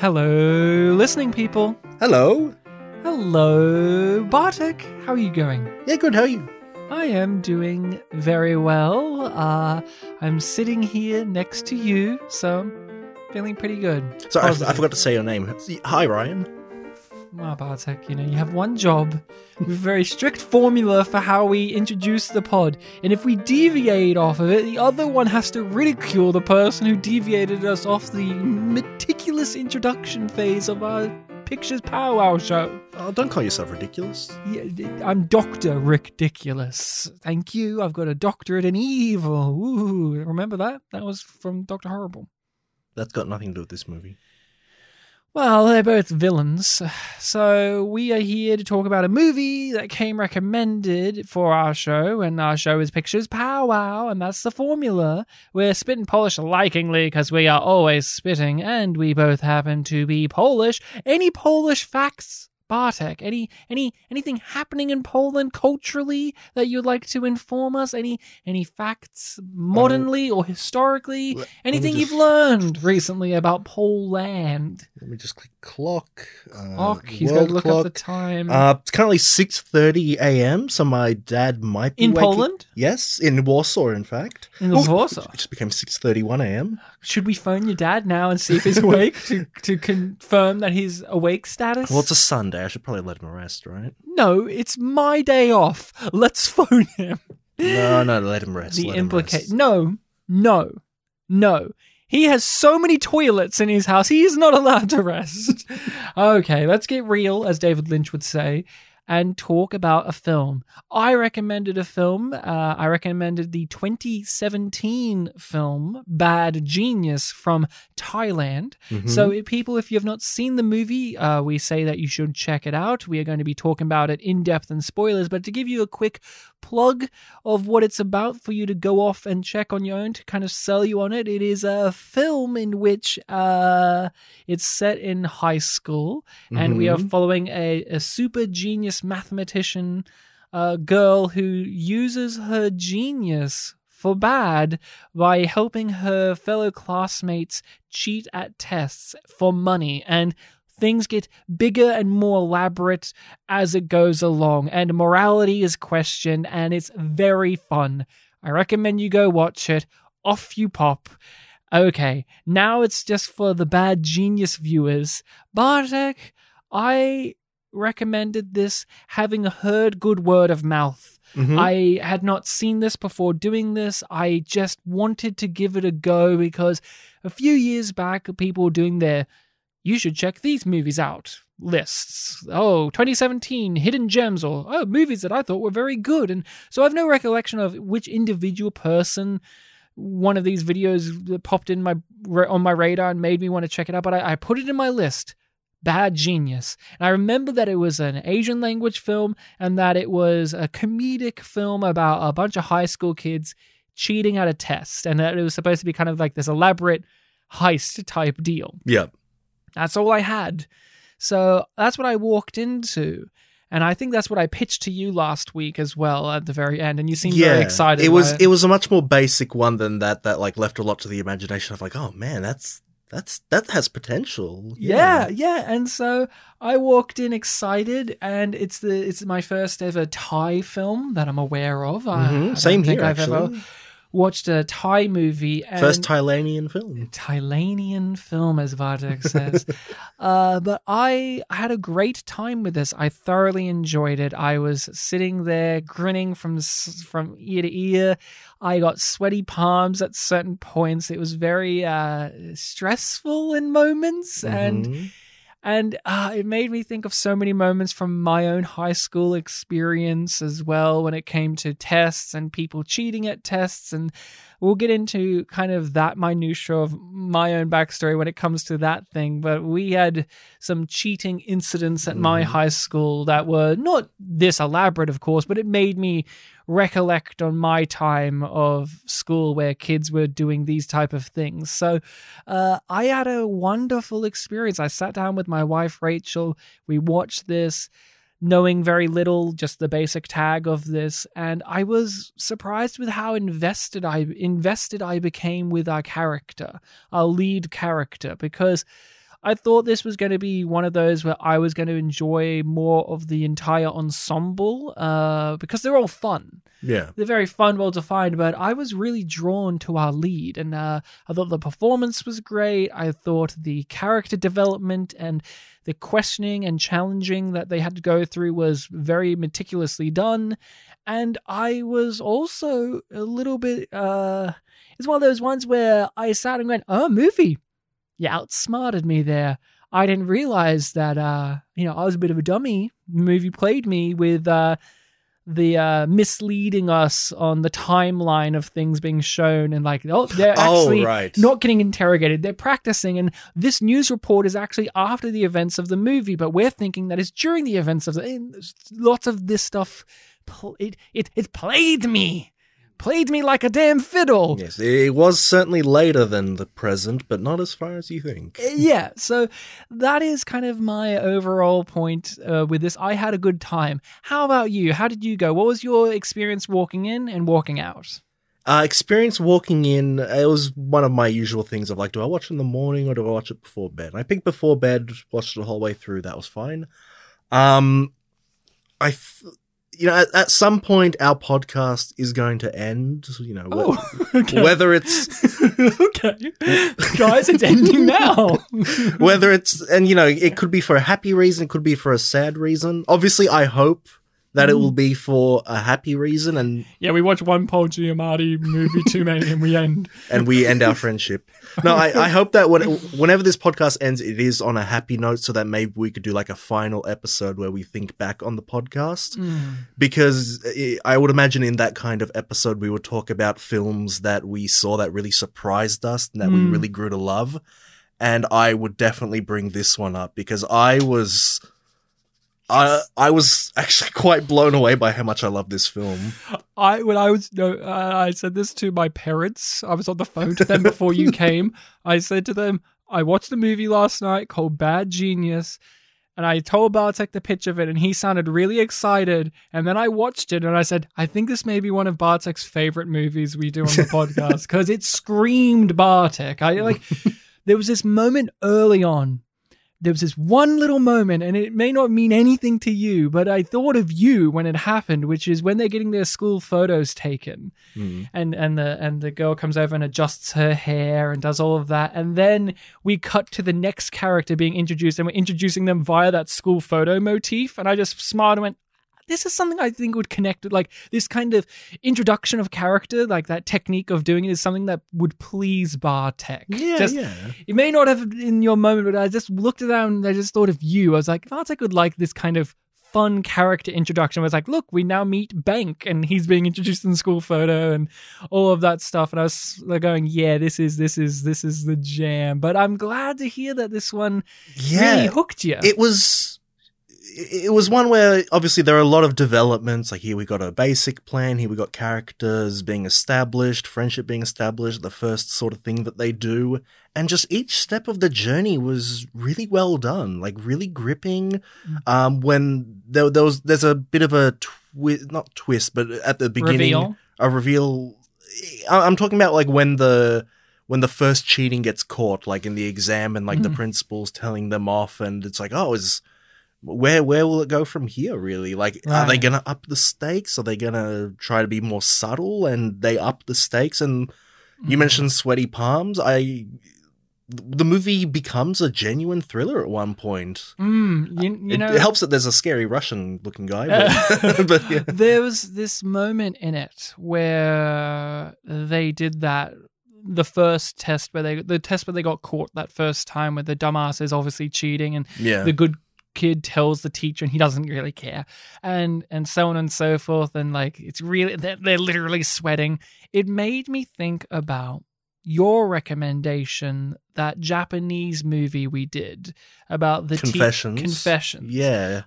Hello, listening people. Hello. Hello, Bartek. How are you going? Yeah, good. How are you? I am doing very well. I'm sitting here next to you, so I'm feeling pretty good. Sorry, I forgot to say your name. Hi, Ryan. Well, Bartek, you know, you have one job. We have a very strict formula for how we introduce the pod. And if we deviate off of it, the other one has to ridicule the person who deviated us off the meticulous introduction phase of our Pictures Pow Wow show. Oh, don't call yourself ridiculous. Yeah, I'm Dr. Ridiculous. Thank you. I've got a doctorate in evil. Ooh, remember that? That was from Dr. Horrible. That's got nothing to do with this movie. Well, they're both villains, so we are here to talk about a movie that came recommended for our show, and our show is Pictures Pow Wow, and that's the formula. We're spitting Polish likingly because we are always spitting, and we both happen to be Polish. Any Polish facts, Bartek? Anything happening in Poland culturally that you'd like to inform us? Any facts modernly or historically? Anything you've learned recently about Poland? Let me just click clock. He's got to look up the time. It's currently 6:30 a.m. so my dad might be in waking. Poland? Yes, in Warsaw, in fact. In Warsaw. It just became 6:31 a.m. Should we phone your dad now and see if he's awake to confirm that he's awake status? Well, it's a Sunday. I should probably let him rest, right? No, it's my day off. Let's phone him. No, let him rest. No. He has so many toilets in his house. He is not allowed to rest. Okay, let's get real, as David Lynch would say, and talk about a film. I recommended a film. I recommended the 2017 film, Bad Genius, from Thailand. Mm-hmm. So people, if you have not seen the movie, we say that you should check it out. We are going to be talking about it in depth and spoilers, but to give you a quick plug of what it's about for you to go off and check on your own to kind of sell you on it. It is a film in which it's set in high school, and we are following a super genius mathematician, girl who uses her genius for bad by helping her fellow classmates cheat at tests for money, and things get bigger and more elaborate as it goes along, and morality is questioned, and it's very fun. I recommend you go watch it. Off you pop. Okay, now it's just for the Bad Genius viewers. Bartek, I recommended this having heard good word of mouth. Mm-hmm. I had not seen this before doing this. I just wanted to give it a go because a few years back, people were doing their "you should check these movies out" lists. Oh, 2017 hidden gems, or oh, movies that I thought were very good. And so I have no recollection of which individual person one of these videos that popped in on my radar and made me want to check it out. But I put it in my list. Bad Genius. And I remember that it was an Asian language film and that it was a comedic film about a bunch of high school kids cheating at a test, and that it was supposed to be kind of like this elaborate heist type deal. Yeah. That's all I had. So that's what I walked into. And I think that's what I pitched to you last week as well at the very end. And you seemed very excited. It was a much more basic one than that like left a lot to the imagination of like, oh man, that has potential. Yeah. And so I walked in excited, and it's my first ever Thai film that I'm aware of. Mm-hmm. Same here, actually. I've ever watched a Thai movie. And first Thailandian film. Thailandian film, as Vardek says. But I had a great time with this. I thoroughly enjoyed it. I was sitting there grinning from ear to ear. I got sweaty palms at certain points. It was very stressful in moments, and it made me think of so many moments from my own high school experience as well when it came to tests and people cheating at tests. And we'll get into kind of that minutiae of my own backstory when it comes to that thing. But we had some cheating incidents at my high school that were not this elaborate, of course, but it made me recollect on my time of school where kids were doing these type of things. So I had a wonderful experience. I sat down with my wife, Rachel. We watched this, knowing very little, just the basic tag of this. And I was surprised with how invested I became with our lead character, because I thought this was going to be one of those where I was going to enjoy more of the entire ensemble because they're all fun. Yeah. They're very fun, well-defined, but I was really drawn to our lead, and I thought the performance was great. I thought the character development and the questioning and challenging that they had to go through was very meticulously done, and I was also a little bit... it's one of those ones where I sat and went, oh, movie, you outsmarted me there. I didn't realize that, I was a bit of a dummy. The movie played me with... the misleading us on the timeline of things being shown, and like, oh, they're actually not getting interrogated. They're practicing, and this news report is actually after the events of the movie, but we're thinking that it's during the events of lots of this stuff. It played me like a damn fiddle. Yes, it was certainly later than the present, but not as far as you think. Yeah, so that is kind of my overall point with this. I had a good time. How about you? How did you go? What was your experience walking in and walking out? Experience walking in, it was one of my usual things of like, do I watch in the morning or do I watch it before bed? And I picked before bed, watched it the whole way through. That was fine. At some point, our podcast is going to end, whether it's... okay. Guys, it's ending now. Whether it's... And, it could be for a happy reason. It could be for a sad reason. Obviously, I hope that it will be for a happy reason. And yeah, we watch one Paul Giamatti movie too many and we end. And we end our friendship. No, I hope that whenever this podcast ends, it is on a happy note, so that maybe we could do like a final episode where we think back on the podcast. Mm. Because I would imagine in that kind of episode, we would talk about films that we saw that really surprised us and that we really grew to love. And I would definitely bring this one up because I was actually quite blown away by how much I love this film. I said this to my parents. I was on the phone to them before you came. I said to them, I watched a movie last night called Bad Genius, and I told Bartek the pitch of it, and he sounded really excited. And then I watched it, and I said, I think this may be one of Bartek's favorite movies we do on the podcast because it screamed Bartek. There was this moment early on. There was this one little moment, and it may not mean anything to you, but I thought of you when it happened, which is when they're getting their school photos taken, and the girl comes over and adjusts her hair and does all of that, and then we cut to the next character being introduced, and we're introducing them via that school photo motif, and I just smiled and went, this is something I think would connect with, like, this kind of introduction of character, like that technique of doing it is something that would please Bartek. Yeah, It may not have in your moment, but I just looked at that and I just thought of you. I was like, Bartek would like this kind of fun character introduction. I was like, look, we now meet Bank and he's being introduced in the school photo and all of that stuff. And I was like going, yeah, this is the jam. But I'm glad to hear that this one really hooked you. It was one where obviously there are a lot of developments. Like here we got a basic plan. Here we got characters being established, friendship being established, the first sort of thing that they do. And just each step of the journey was really well done, like really gripping. When there's a bit of a not twist, but at the beginning, a reveal. I'm talking about like when the first cheating gets caught, like in the exam, and like the principal's telling them off, and it's like, oh, is... Where will it go from here, really? Like, right. Are they going to up the stakes? Are they going to try to be more subtle? And they up the stakes. And you mentioned sweaty palms. The movie becomes a genuine thriller at one point. It helps that there's a scary Russian-looking guy. But yeah. There was this moment in it where they did that. The first test where they got caught that first time, where the dumbass is obviously cheating, and the good kid tells the teacher and he doesn't really care, and so on and so forth, and like it's really they're literally sweating. It made me think about your recommendation, that Japanese movie we did about the Confessions,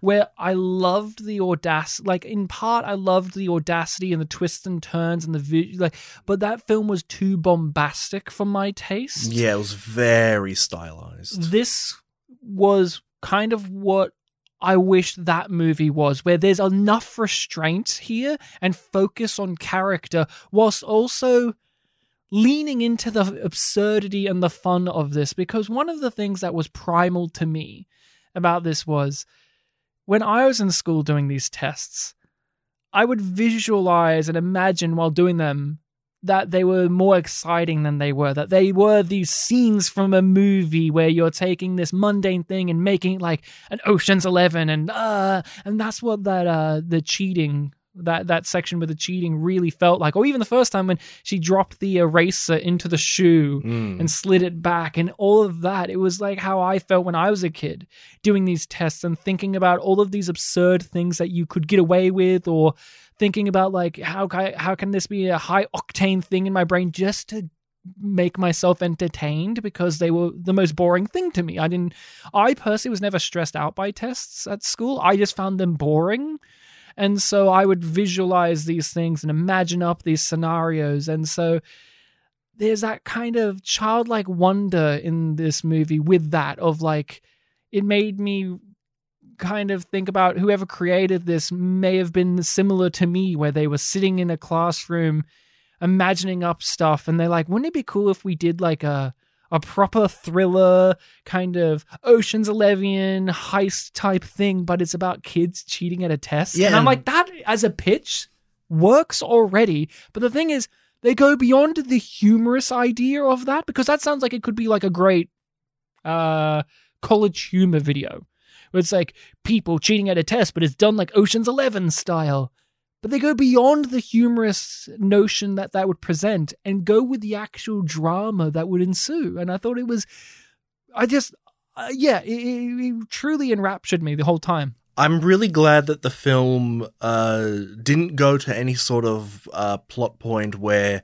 where I loved the audacity, like in part I loved the audacity and the twists and turns and the but that film was too bombastic for my taste. It was very stylized. This was kind of what I wish that movie was, where there's enough restraint here and focus on character whilst also leaning into the absurdity and the fun of this, because one of the things that was primal to me about this was when I was in school doing these tests, I would visualize and imagine while doing them that they were more exciting than they were, that they were these scenes from a movie where you're taking this mundane thing and making it like an Ocean's 11 and that's what that the cheating, that section with the cheating really felt like. Or even the first time when she dropped the eraser into the shoe and slid it back and all of that. It was like how I felt when I was a kid doing these tests and thinking about all of these absurd things that you could get away with, or thinking about like how can this be a high octane thing in my brain just to make myself entertained, because they were the most boring thing to me. I personally was never stressed out by tests at school. I just found them boring. And so I would visualize these things and imagine up these scenarios. And so there's that kind of childlike wonder in this movie with that of like, it made me kind of think about whoever created this may have been similar to me, where they were sitting in a classroom imagining up stuff. And they're like, wouldn't it be cool if we did like a proper thriller kind of Ocean's 11 heist type thing, but it's about kids cheating at a test. Yeah, and I'm like, that as a pitch works already. But the thing is, they go beyond the humorous idea of that, because that sounds like it could be like a great college humor video. It's like people cheating at a test, but it's done like Ocean's 11 style. But they go beyond the humorous notion that that would present and go with the actual drama that would ensue. And I thought it was, it truly enraptured me the whole time. I'm really glad that the film didn't go to any sort of plot point where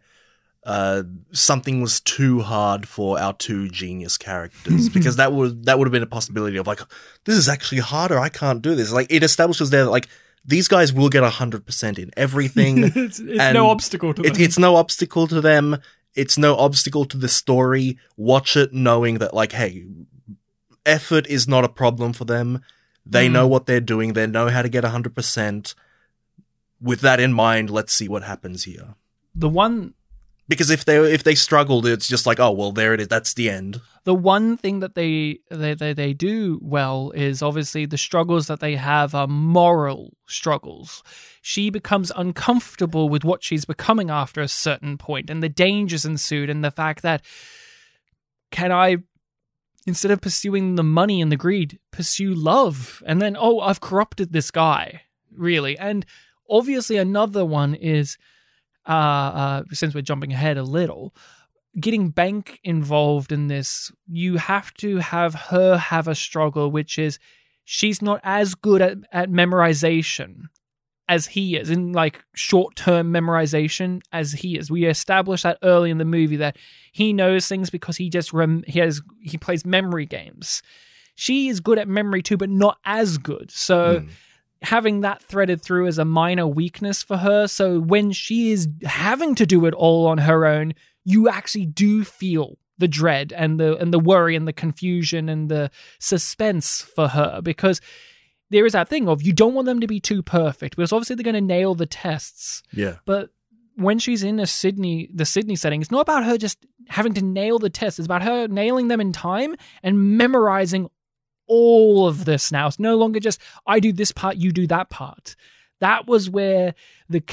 something was too hard for our two genius characters, because that would have been a possibility of like, this is actually harder, I can't do this. Like, it establishes there that like these guys will get 100% in everything. it's no obstacle to them. It's no obstacle to them. It's no obstacle to the story. Watch it knowing that like, hey, effort is not a problem for them. They know what they're doing. They know how to get 100%. With that in mind, let's see what happens here. Because if they struggled, it's just like, oh, well, there it is. That's the end. The one thing that they do well is obviously the struggles that they have are moral struggles. She becomes uncomfortable with what she's becoming after a certain point, and the dangers ensued, and the fact that instead of pursuing the money and the greed, pursue love. And then, oh, I've corrupted this guy, really. And obviously another one is... since we're jumping ahead a little, getting Bank involved in this, you have to have her have a struggle, which is she's not as good at memorization as he is, in like short-term memorization as he is. We established that early in the movie that he knows things because he plays memory games. She is good at memory too, but not as good. So... having that threaded through as a minor weakness for her. So when she is having to do it all on her own, you actually do feel the dread and the worry and the confusion and the suspense for her, because there is that thing of you don't want them to be too perfect, because obviously they're going to nail the tests. Yeah. But when she's in the Sydney setting, it's not about her just having to nail the tests. It's about her nailing them in time and memorizing all of this now. It's no longer just, I do this part, you do that part. That was where the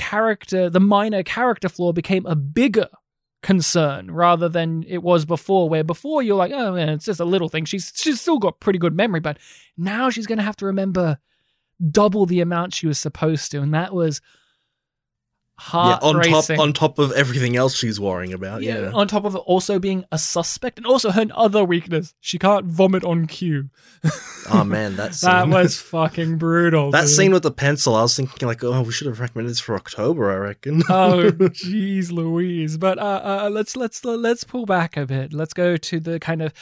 minor character flaw became a bigger concern rather than it was before, where before you're like, oh man, it's just a little thing. She's still got pretty good memory, but now she's going to have to remember double the amount she was supposed to. And that was heart-racing. On top of everything else she's worrying about. Yeah. On top of it also being a suspect, and also her other weakness, she can't vomit on cue. Oh man, that scene. That was fucking brutal. That scene with the pencil, I was thinking like, oh, we should have recommended this for October, I reckon. Oh, jeez Louise. But let's pull back a bit. Let's go to the kind of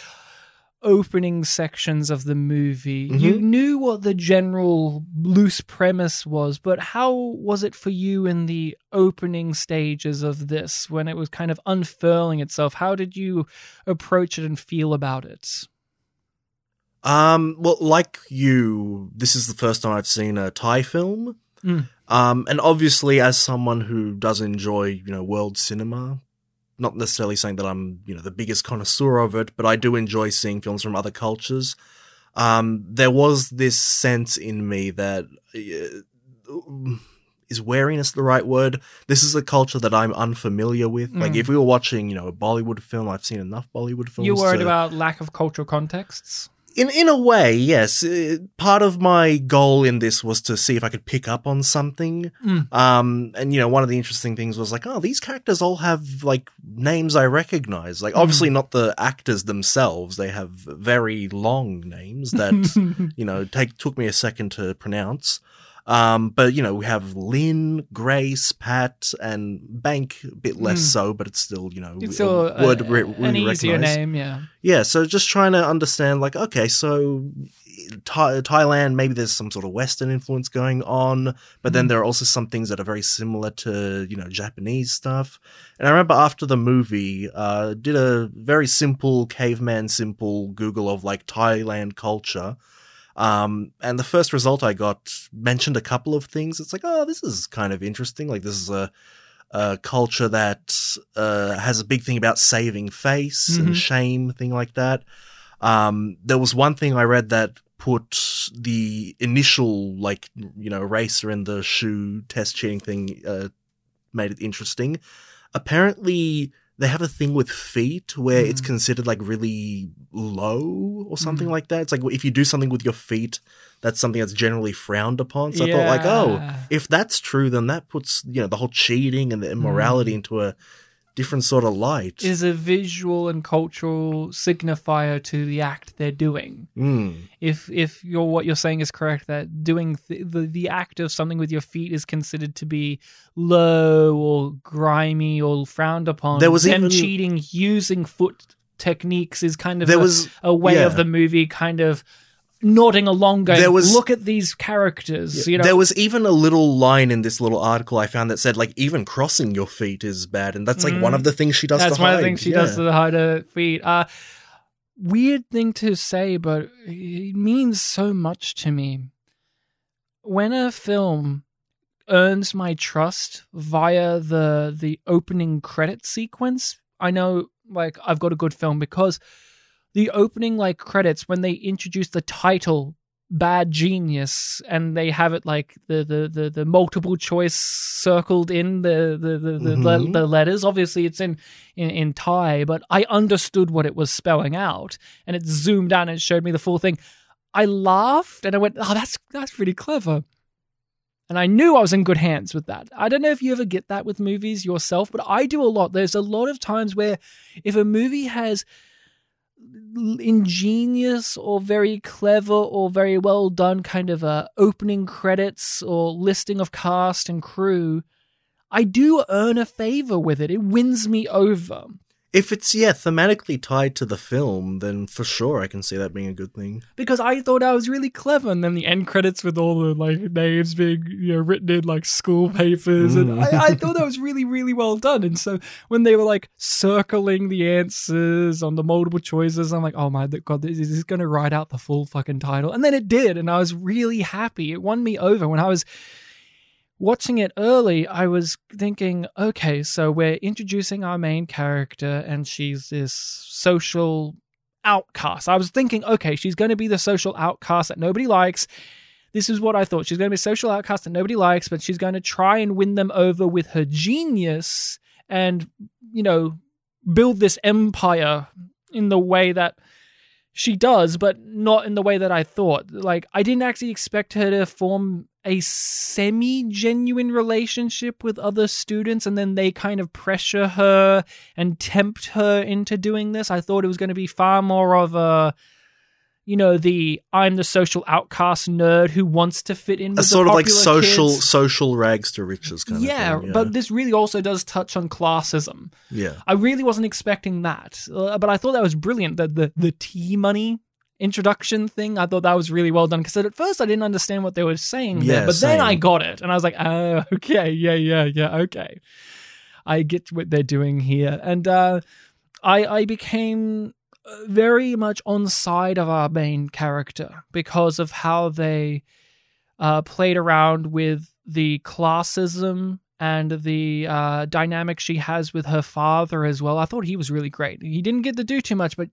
opening sections of the movie. Mm-hmm. You knew what the general loose premise was, but how was it for you in the opening stages of this when it was kind of unfurling itself? How did you approach it and feel about it? Well, like you, this is the first time I've seen a Thai film. And obviously as someone who does enjoy, world cinema, not necessarily saying that I'm, you know, the biggest connoisseur of it, but I do enjoy seeing films from other cultures. There was this sense in me that, is wariness the right word? This is a culture that I'm unfamiliar with. Mm. Like if we were watching, you know, a Bollywood film, I've seen enough Bollywood films. You're worried about lack of cultural contexts? In a way, yes. Part of my goal in this was to see if I could pick up on something. Mm. And, you know, one of the interesting things was like, oh, these characters all have, like, names I recognize. Like, obviously not the actors themselves. They have very long names that, you know, took me a second to pronounce. But, you know, we have Lynn, Grace, Pat, and Bank, a bit less so, but it's still, you know, it's still a word an easier name, yeah. Yeah, so just trying to understand, like, okay, so Thailand, maybe there's some sort of Western influence going on, but then there are also some things that are very similar to, you know, Japanese stuff. And I remember after the movie, did a very simple simple Google of, like, Thailand culture. And the first result I got mentioned a couple of things. It's like, oh, this is kind of interesting. Like, this is a culture that has a big thing about saving face and shame, thing like that. There was one thing I read that put the initial, like, you know, racer in the shoe test cheating thing, made it interesting. Apparently, they have a thing with feet where it's considered, like, really low or something like that. It's like, if you do something with your feet, that's something that's generally frowned upon. So I thought, like, oh, if that's true, then that puts, you know, the whole cheating and the immorality into a different sort of light. Is a visual and cultural signifier to the act they're doing. If you're, what you're saying is correct, that doing the act of something with your feet is considered to be low or grimy or frowned upon, there was even cheating using foot techniques is kind of a way of the movie kind of nodding along going, look at these characters. You know? There was even a little line in this little article I found that said, like, even crossing your feet is bad. And that's, like, one of the things she does to hide. That's one of the things she does to hide her feet. Weird thing to say, but it means so much to me. When a film earns my trust via the opening credit sequence, I know, like, I've got a good film because the opening, like, credits, when they introduce the title Bad Genius and they have it, like, the multiple choice circled in the letters. Obviously, it's in Thai, but I understood what it was spelling out, and it zoomed down and it showed me the full thing. I laughed and I went, oh, that's really clever. And I knew I was in good hands with that. I don't know if you ever get that with movies yourself, but I do a lot. There's a lot of times where if a movie has ingenious or very clever or very well done kind of opening credits or listing of cast and crew, I do earn a favor with it. It wins me over. If it's, thematically tied to the film, then for sure I can see that being a good thing. Because I thought I was really clever, and then the end credits with all the, like, names being, you know, written in, like, school papers, and I thought that was really, really well done. And so when they were, like, circling the answers on the multiple choices, I'm like, oh my God, is this going to write out the full fucking title? And then it did, and I was really happy. It won me over. When I was watching it early, I was thinking, okay, so we're introducing our main character and she's this social outcast. I was thinking, okay, she's going to be the social outcast that nobody likes. This is what I thought. She's going to be a social outcast that nobody likes, but she's going to try and win them over with her genius and, you know, build this empire in the way that she does, but not in the way that I thought. Like, I didn't actually expect her to form a semi-genuine relationship with other students, and then they kind of pressure her and tempt her into doing this. I thought it was going to be far more of a, you know, the I'm the social outcast nerd who wants to fit in with the popular kids. A sort of like social rags to riches kind of thing. Yeah, but this really also does touch on classism. Yeah. I really wasn't expecting that, but I thought that was brilliant, that the tea money introduction thing. I thought that was really well done, because at first I didn't understand what they were saying there, but then I got it and I was like, oh, okay, yeah, okay. I get what they're doing here. And I became very much on side of our main character because of how they played around with the classism and the dynamic she has with her father as well. I thought he was really great. He didn't get to do too much, but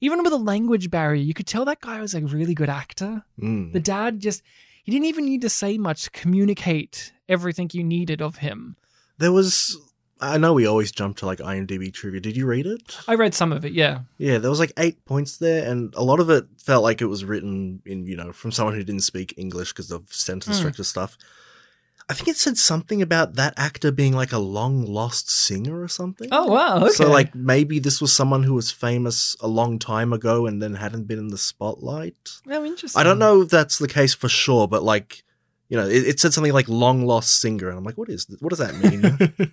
even with a language barrier, you could tell that guy was a really good actor. Mm. The dad just, he didn't even need to say much to communicate everything you needed of him. There was, I know we always jump to like IMDb trivia. Did you read it? I read some of it, yeah. Yeah, there was like 8 points there, and a lot of it felt like it was written in, you know, from someone who didn't speak English because of sentence structure stuff. I think it said something about that actor being like a long-lost singer or something. Oh, wow. Okay. So like maybe this was someone who was famous a long time ago and then hadn't been in the spotlight. Oh, interesting. I don't know if that's the case for sure, but like, you know, it said something like long-lost singer. And I'm like, what does that mean?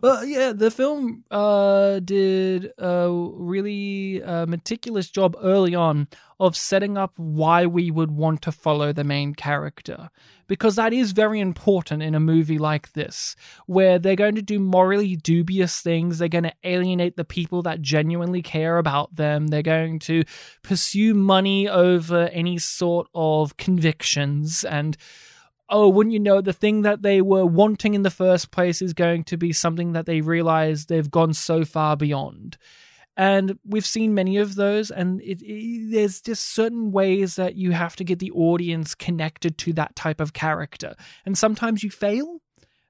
Well, yeah, the film did a really meticulous job early on of setting up why we would want to follow the main character. Because that is very important in a movie like this, where they're going to do morally dubious things. They're going to alienate the people that genuinely care about them. They're going to pursue money over any sort of convictions. And, oh, wouldn't you know, the thing that they were wanting in the first place is going to be something that they realize they've gone so far beyond. And we've seen many of those, and there's just certain ways that you have to get the audience connected to that type of character. And sometimes you fail,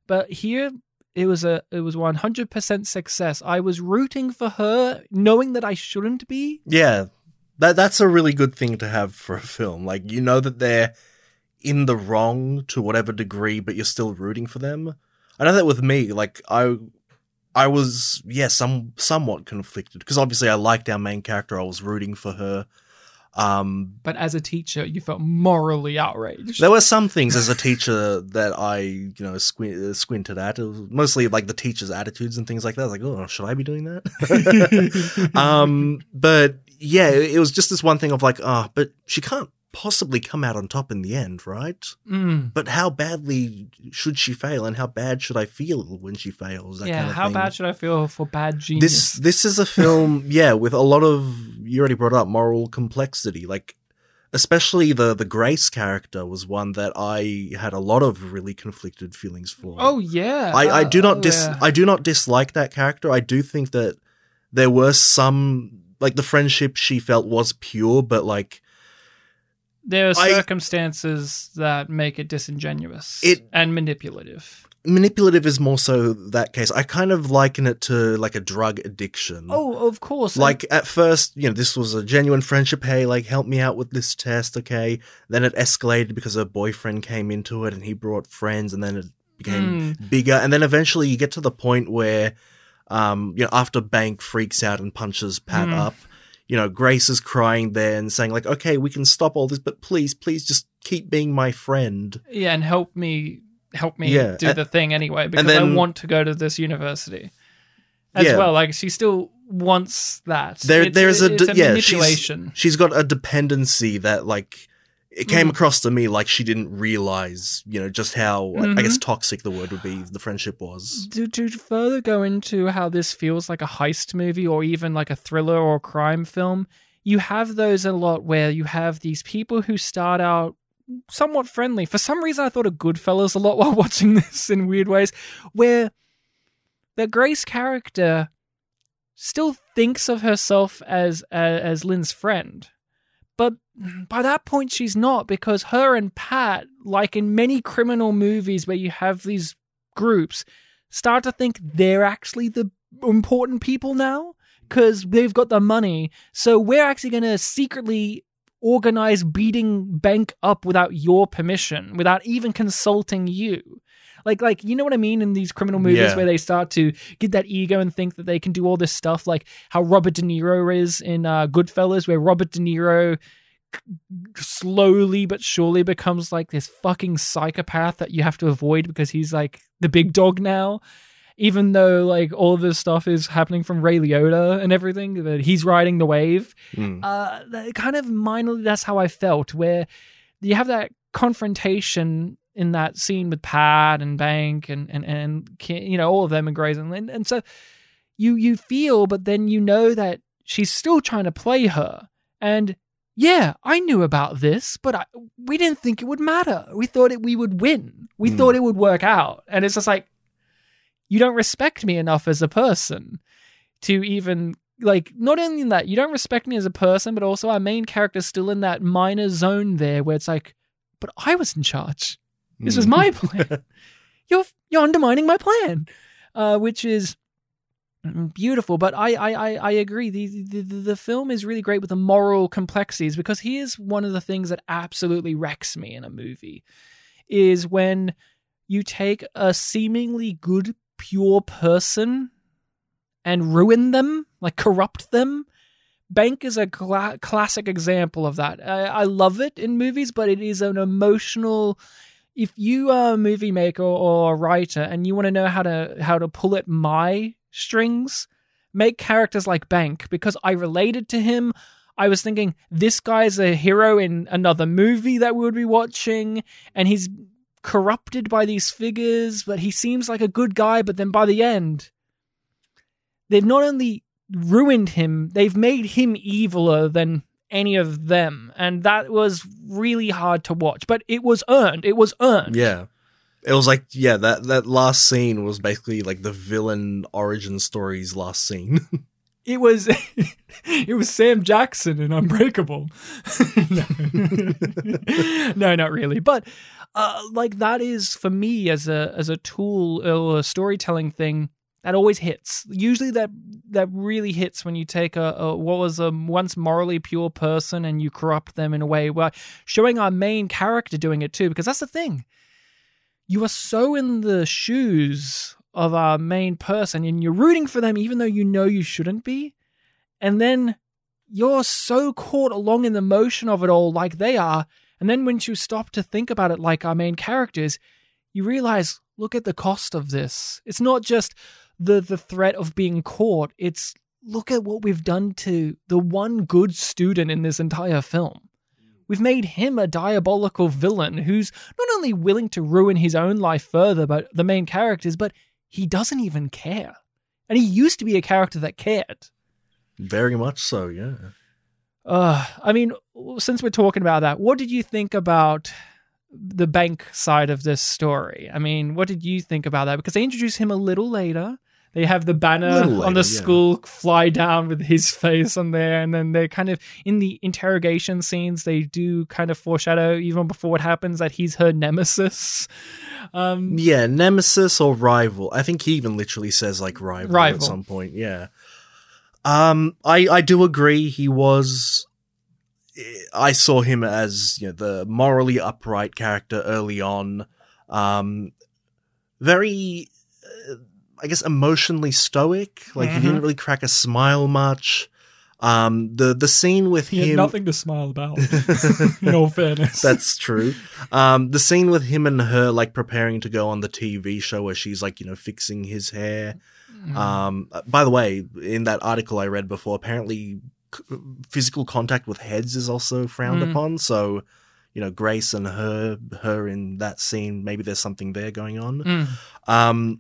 but here it was 100% success. I was rooting for her, knowing that I shouldn't be. Yeah, that's a really good thing to have for a film. Like, you know that they're in the wrong to whatever degree, but you're still rooting for them. I know that with me, like I was, yeah, somewhat conflicted because obviously I liked our main character. I was rooting for her. But as a teacher, you felt morally outraged. There were some things as a teacher that I, you know, squinted at. It was mostly like the teacher's attitudes and things like that. I was like, oh, should I be doing that? But yeah, it was just this one thing of like, oh, but she can't possibly come out on top in the end, right? Mm. But how badly should she fail, and how bad should I feel when she fails? That kind of how thing. Bad should I feel for Bad Genius? This is a film, yeah, with a lot of, you already brought up, moral complexity. Like, especially the Grace character was one that I had a lot of really conflicted feelings for. Oh yeah, I do not dislike that character. I do think that there were some, like, the friendship she felt was pure, but like, there are circumstances that make it disingenuous and manipulative. Manipulative is more so that case. I kind of liken it to like a drug addiction. Oh, of course. Like at first, you know, this was a genuine friendship. Hey, like, help me out with this test, okay? Then it escalated because her boyfriend came into it and he brought friends, and then it became bigger. And then eventually you get to the point where, you know, after Bank freaks out and punches Pat up, you know, Grace is crying there and saying like, okay, we can stop all this, but please, please just keep being my friend. Yeah, and help me do the thing anyway, because I want to go to this university as well. Like, she still wants that. It's a manipulation. She's got a dependency that, like, it came across to me like she didn't realize, you know, just how, I guess, toxic the word would be, the friendship was. To further go into how this feels like a heist movie or even like a thriller or a crime film, you have those a lot where you have these people who start out somewhat friendly. For some reason, I thought of Goodfellas a lot while watching this in weird ways, where the Grace character still thinks of herself as Lynn's friend. But by that point, she's not, because her and Pat, like in many criminal movies where you have these groups, start to think they're actually the important people now because they've got the money. So we're actually going to secretly organize beating Bank up without your permission, without even consulting you. Like, you know what I mean? In these criminal movies where they start to get that ego and think that they can do all this stuff, like how Robert De Niro is in Goodfellas, where Robert De Niro slowly but surely becomes like this fucking psychopath that you have to avoid because he's like the big dog now, even though like all of this stuff is happening from Ray Liotta and everything, that he's riding the wave. Kind of minorly, that's how I felt, where you have that confrontation in that scene with Pat and Bank and you know, all of them, and Grace and Lynn. And so you feel, but then you know that she's still trying to play her. And yeah, I knew about this, but we didn't think it would matter. We thought we would win. We thought it would work out. And it's just like, you don't respect me enough as a person to even, like, not only that, you don't respect me as a person, but also our main character's still in that minor zone there where it's like, but I was in charge. This was my plan. You're undermining my plan, which is beautiful. But I agree. The film is really great with the moral complexities, because here's one of the things that absolutely wrecks me in a movie is when you take a seemingly good, pure person and ruin them, like corrupt them. Bank is a classic example of that. I love it in movies, but it is an emotional... If you are a movie maker or a writer and you want to know how to pull at my strings, make characters like Bank, because I related to him. I was thinking, this guy's a hero in another movie that we would be watching, and he's corrupted by these figures, but he seems like a good guy. But then by the end, they've not only ruined him, they've made him eviler than any of them, and that was really hard to watch, but it was earned. Yeah, it was like, yeah, that last scene was basically like the villain origin story's last scene. it was Sam Jackson in Unbreakable. No, not really, but like, that is for me as a tool or a storytelling thing. That always hits. Usually that really hits when you take a what was a once morally pure person and you corrupt them in a way where showing our main character doing it too, because that's the thing. You are so in the shoes of our main person and you're rooting for them even though you know you shouldn't be. And then you're so caught along in the motion of it all like they are. And then when you stop to think about it like our main characters, you realize, look at the cost of this. It's not just... The threat of being caught, it's look at what we've done to the one good student in this entire film. We've made him a diabolical villain who's not only willing to ruin his own life further, but the main characters, but he doesn't even care. And he used to be a character that cared. Very much so, yeah. I mean, since we're talking about that, what did you think about... the Bank side of this story? I mean, what did you think about that? Because they introduce him a little later. They have the banner later, on the school fly down with his face on there. And then they're kind of in the interrogation scenes. They do kind of foreshadow even before it happens that he's her nemesis. Yeah. Nemesis or rival. I think he even literally says like rival. At some point. Yeah. I do agree. I saw him as, you know, the morally upright character early on, very, I guess, emotionally stoic. Like, he didn't really crack a smile much. The scene with him, he had nothing to smile about. In all fairness, that's true. The scene with him and her, like, preparing to go on the TV show where she's like, you know, fixing his hair. By the way, in that article I read before, apparently, physical contact with heads is also frowned upon. So, you know, Grace and her in that scene, maybe there's something there going on.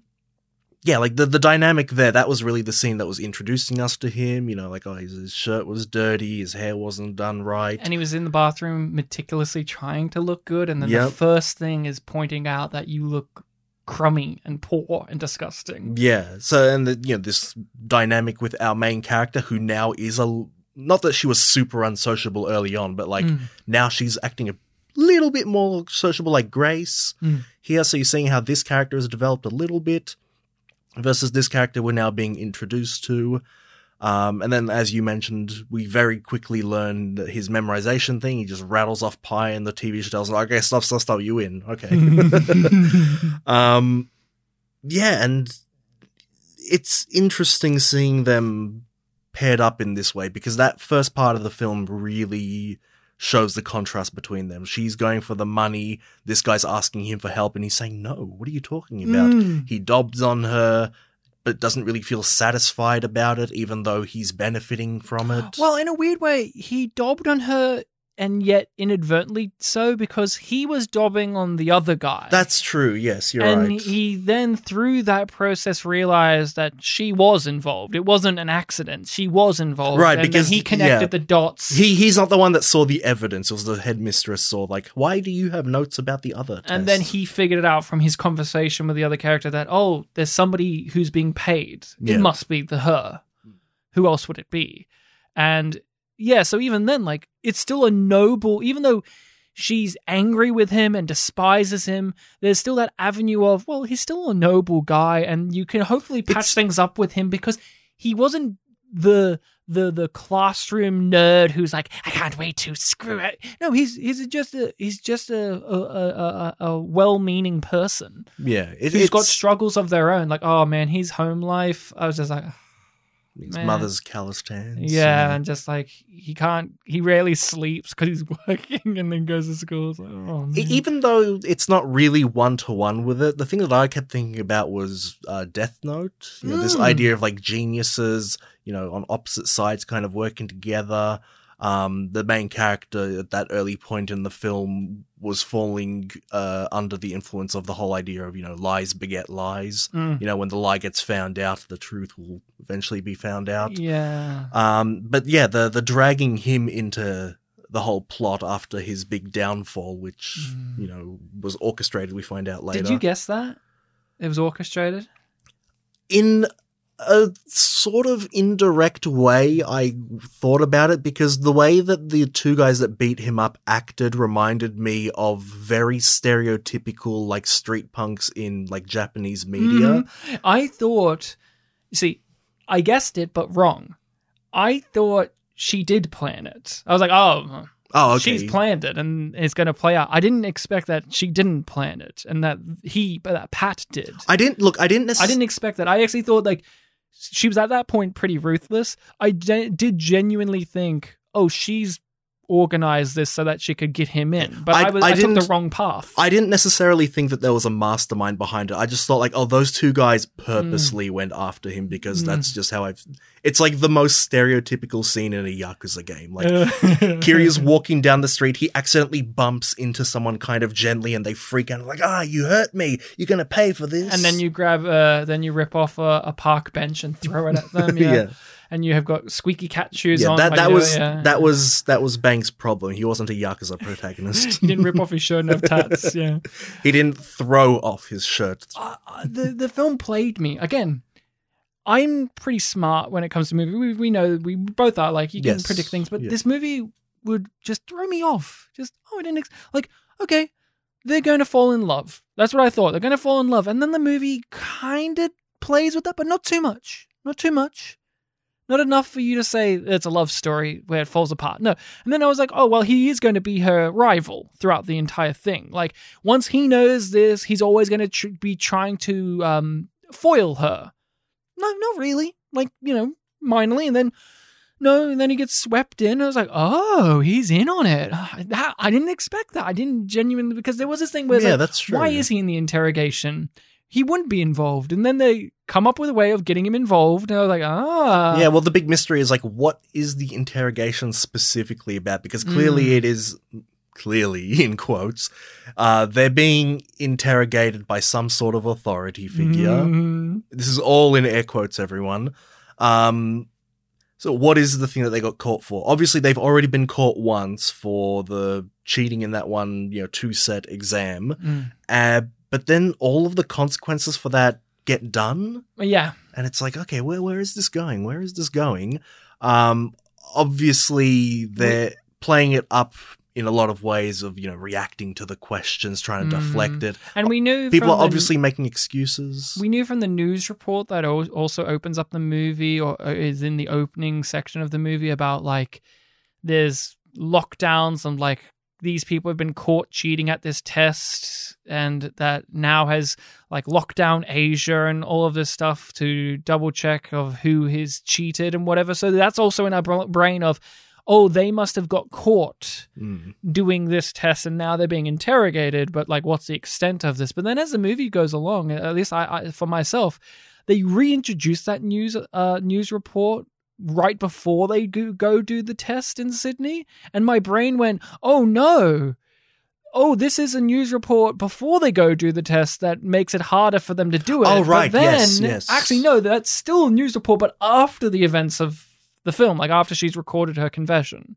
Yeah, like the dynamic there, that was really the scene that was introducing us to him. You know, like, oh, his shirt was dirty, his hair wasn't done right. And he was in the bathroom meticulously trying to look good. And then the first thing is pointing out that you look crummy and poor and disgusting. Yeah. So, and you know, this dynamic with our main character, who now is not that she was super unsociable early on, but like now she's acting a little bit more sociable, like Grace here. So you're seeing how this character has developed a little bit versus this character we're now being introduced to. And then, as you mentioned, we very quickly learn that his memorization thing, he just rattles off pi and the TV show tells him, okay, stop, you win. Okay. Yeah, and it's interesting seeing them paired up in this way, because that first part of the film really shows the contrast between them. She's going for the money, this guy's asking him for help, and he's saying, no, what are you talking about? He dobbs on her, but doesn't really feel satisfied about it, even though he's benefiting from it. Well, in a weird way, he dobbed on her and yet inadvertently so, because he was dobbing on the other guy. That's true, yes, you're right. And he then, through that process, realised that she was involved. It wasn't an accident. She was involved. Right, and because... he connected the dots. He's not the one that saw the evidence. It was the headmistress saw, like, why do you have notes about the other test? And then he figured it out from his conversation with the other character that, oh, there's somebody who's being paid. Yeah. It must be her. Who else would it be? And... yeah, so even then, like, it's still a noble, even though she's angry with him and despises him, there's still that avenue of, well, he's still a noble guy, and you can hopefully patch things up with him, because he wasn't the classroom nerd who's like, I can't wait to screw it. No, he's just a well-meaning person. Yeah, who's got struggles of their own. Like, oh man, his home life. I was just like. His mother's calloused hands. Yeah, and just like he rarely sleeps because he's working and then goes to school. It's like, oh, man. Even though it's not really one-to-one with it, the thing that I kept thinking about was Death Note. You know, this idea of like geniuses, you know, on opposite sides kind of working together. The main character at that early point in the film was falling under the influence of the whole idea of, you know, lies beget lies. Mm. You know, when the lie gets found out, the truth will eventually be found out. Yeah. But yeah, the dragging him into the whole plot after his big downfall, which, you know, was orchestrated, we find out later. Did you guess that? It was orchestrated? In... a sort of indirect way I thought about it, because the way that the two guys that beat him up acted reminded me of very stereotypical, like, street punks in, like, Japanese media. Mm-hmm. I thought... see, I guessed it, but wrong. I thought she did plan it. I was like, oh, okay. She's planned it and it's going to play out. I didn't expect that she didn't plan it and that Pat did. I didn't expect that. I actually thought, like... she was at that point pretty ruthless. I did genuinely think, oh, she's organized this so that she could get him in. But I took the wrong path. I didn't necessarily think that there was a mastermind behind it. I just thought, like, oh, those two guys purposely went after him because that's just how I've... it's like the most stereotypical scene in a Yakuza game. Like, Kiryu's walking down the street. He accidentally bumps into someone kind of gently and they freak out. Like, you hurt me. You're going to pay for this. And then you grab, then you rip off a park bench and throw it at them. Yeah. And you have got squeaky cat shoes on. That was Bank's problem. He wasn't a Yakuza protagonist. He didn't rip off his shirt and have tats. Yeah, he didn't throw off his shirt. The film played me again. I'm pretty smart when it comes to movies. We know we both are. Like, you can predict things, but this movie would just throw me off. Just I didn't like. Okay, they're going to fall in love. That's what I thought. They're going to fall in love, and then the movie kind of plays with that, but not too much. Not too much. Not enough for you to say it's a love story where it falls apart. No. And then I was like, oh, well, he is going to be her rival throughout the entire thing. Like, once he knows this, he's always going to be trying to foil her. No, not really. Like, you know, minorly. And then, no, and then he gets swept in. I was like, oh, he's in on it. I didn't expect that. I didn't genuinely, because there was this thing where, yeah, like, that's true. Why is he in the interrogation? He wouldn't be involved. And then they come up with a way of getting him involved. And I was like, Yeah, well, the big mystery is, like, what is the interrogation specifically about? Because clearly it is, clearly, in quotes, they're being interrogated by some sort of authority figure. Mm. This is all in air quotes, everyone. So what is the thing that they got caught for? Obviously, they've already been caught once for the cheating in that one, you know, 2-set exam. But then all of the consequences for that get done. Yeah. And it's like, okay, where is this going? Where is this going? Obviously, they're playing it up in a lot of ways of, you know, reacting to the questions, trying to deflect it. And we knew people are obviously making excuses. We knew from the news report that also opens up the movie, or is in the opening section of the movie, about, like, there's lockdowns and, like, these people have been caught cheating at this test, and that now has, like, locked down Asia and all of this stuff to double check of who has cheated and whatever. So that's also in our brain of, oh, they must have got caught doing this test and now they're being interrogated, but, like, what's the extent of this? But then as the movie goes along, at least I for myself, they reintroduce that news report right before they go do the test in Sydney, and my brain went, oh no, oh, this is a news report before they go do the test that makes it harder for them to do it. Oh, right, but then, yes. Actually, no, that's still a news report, but after the events of the film, like after she's recorded her confession.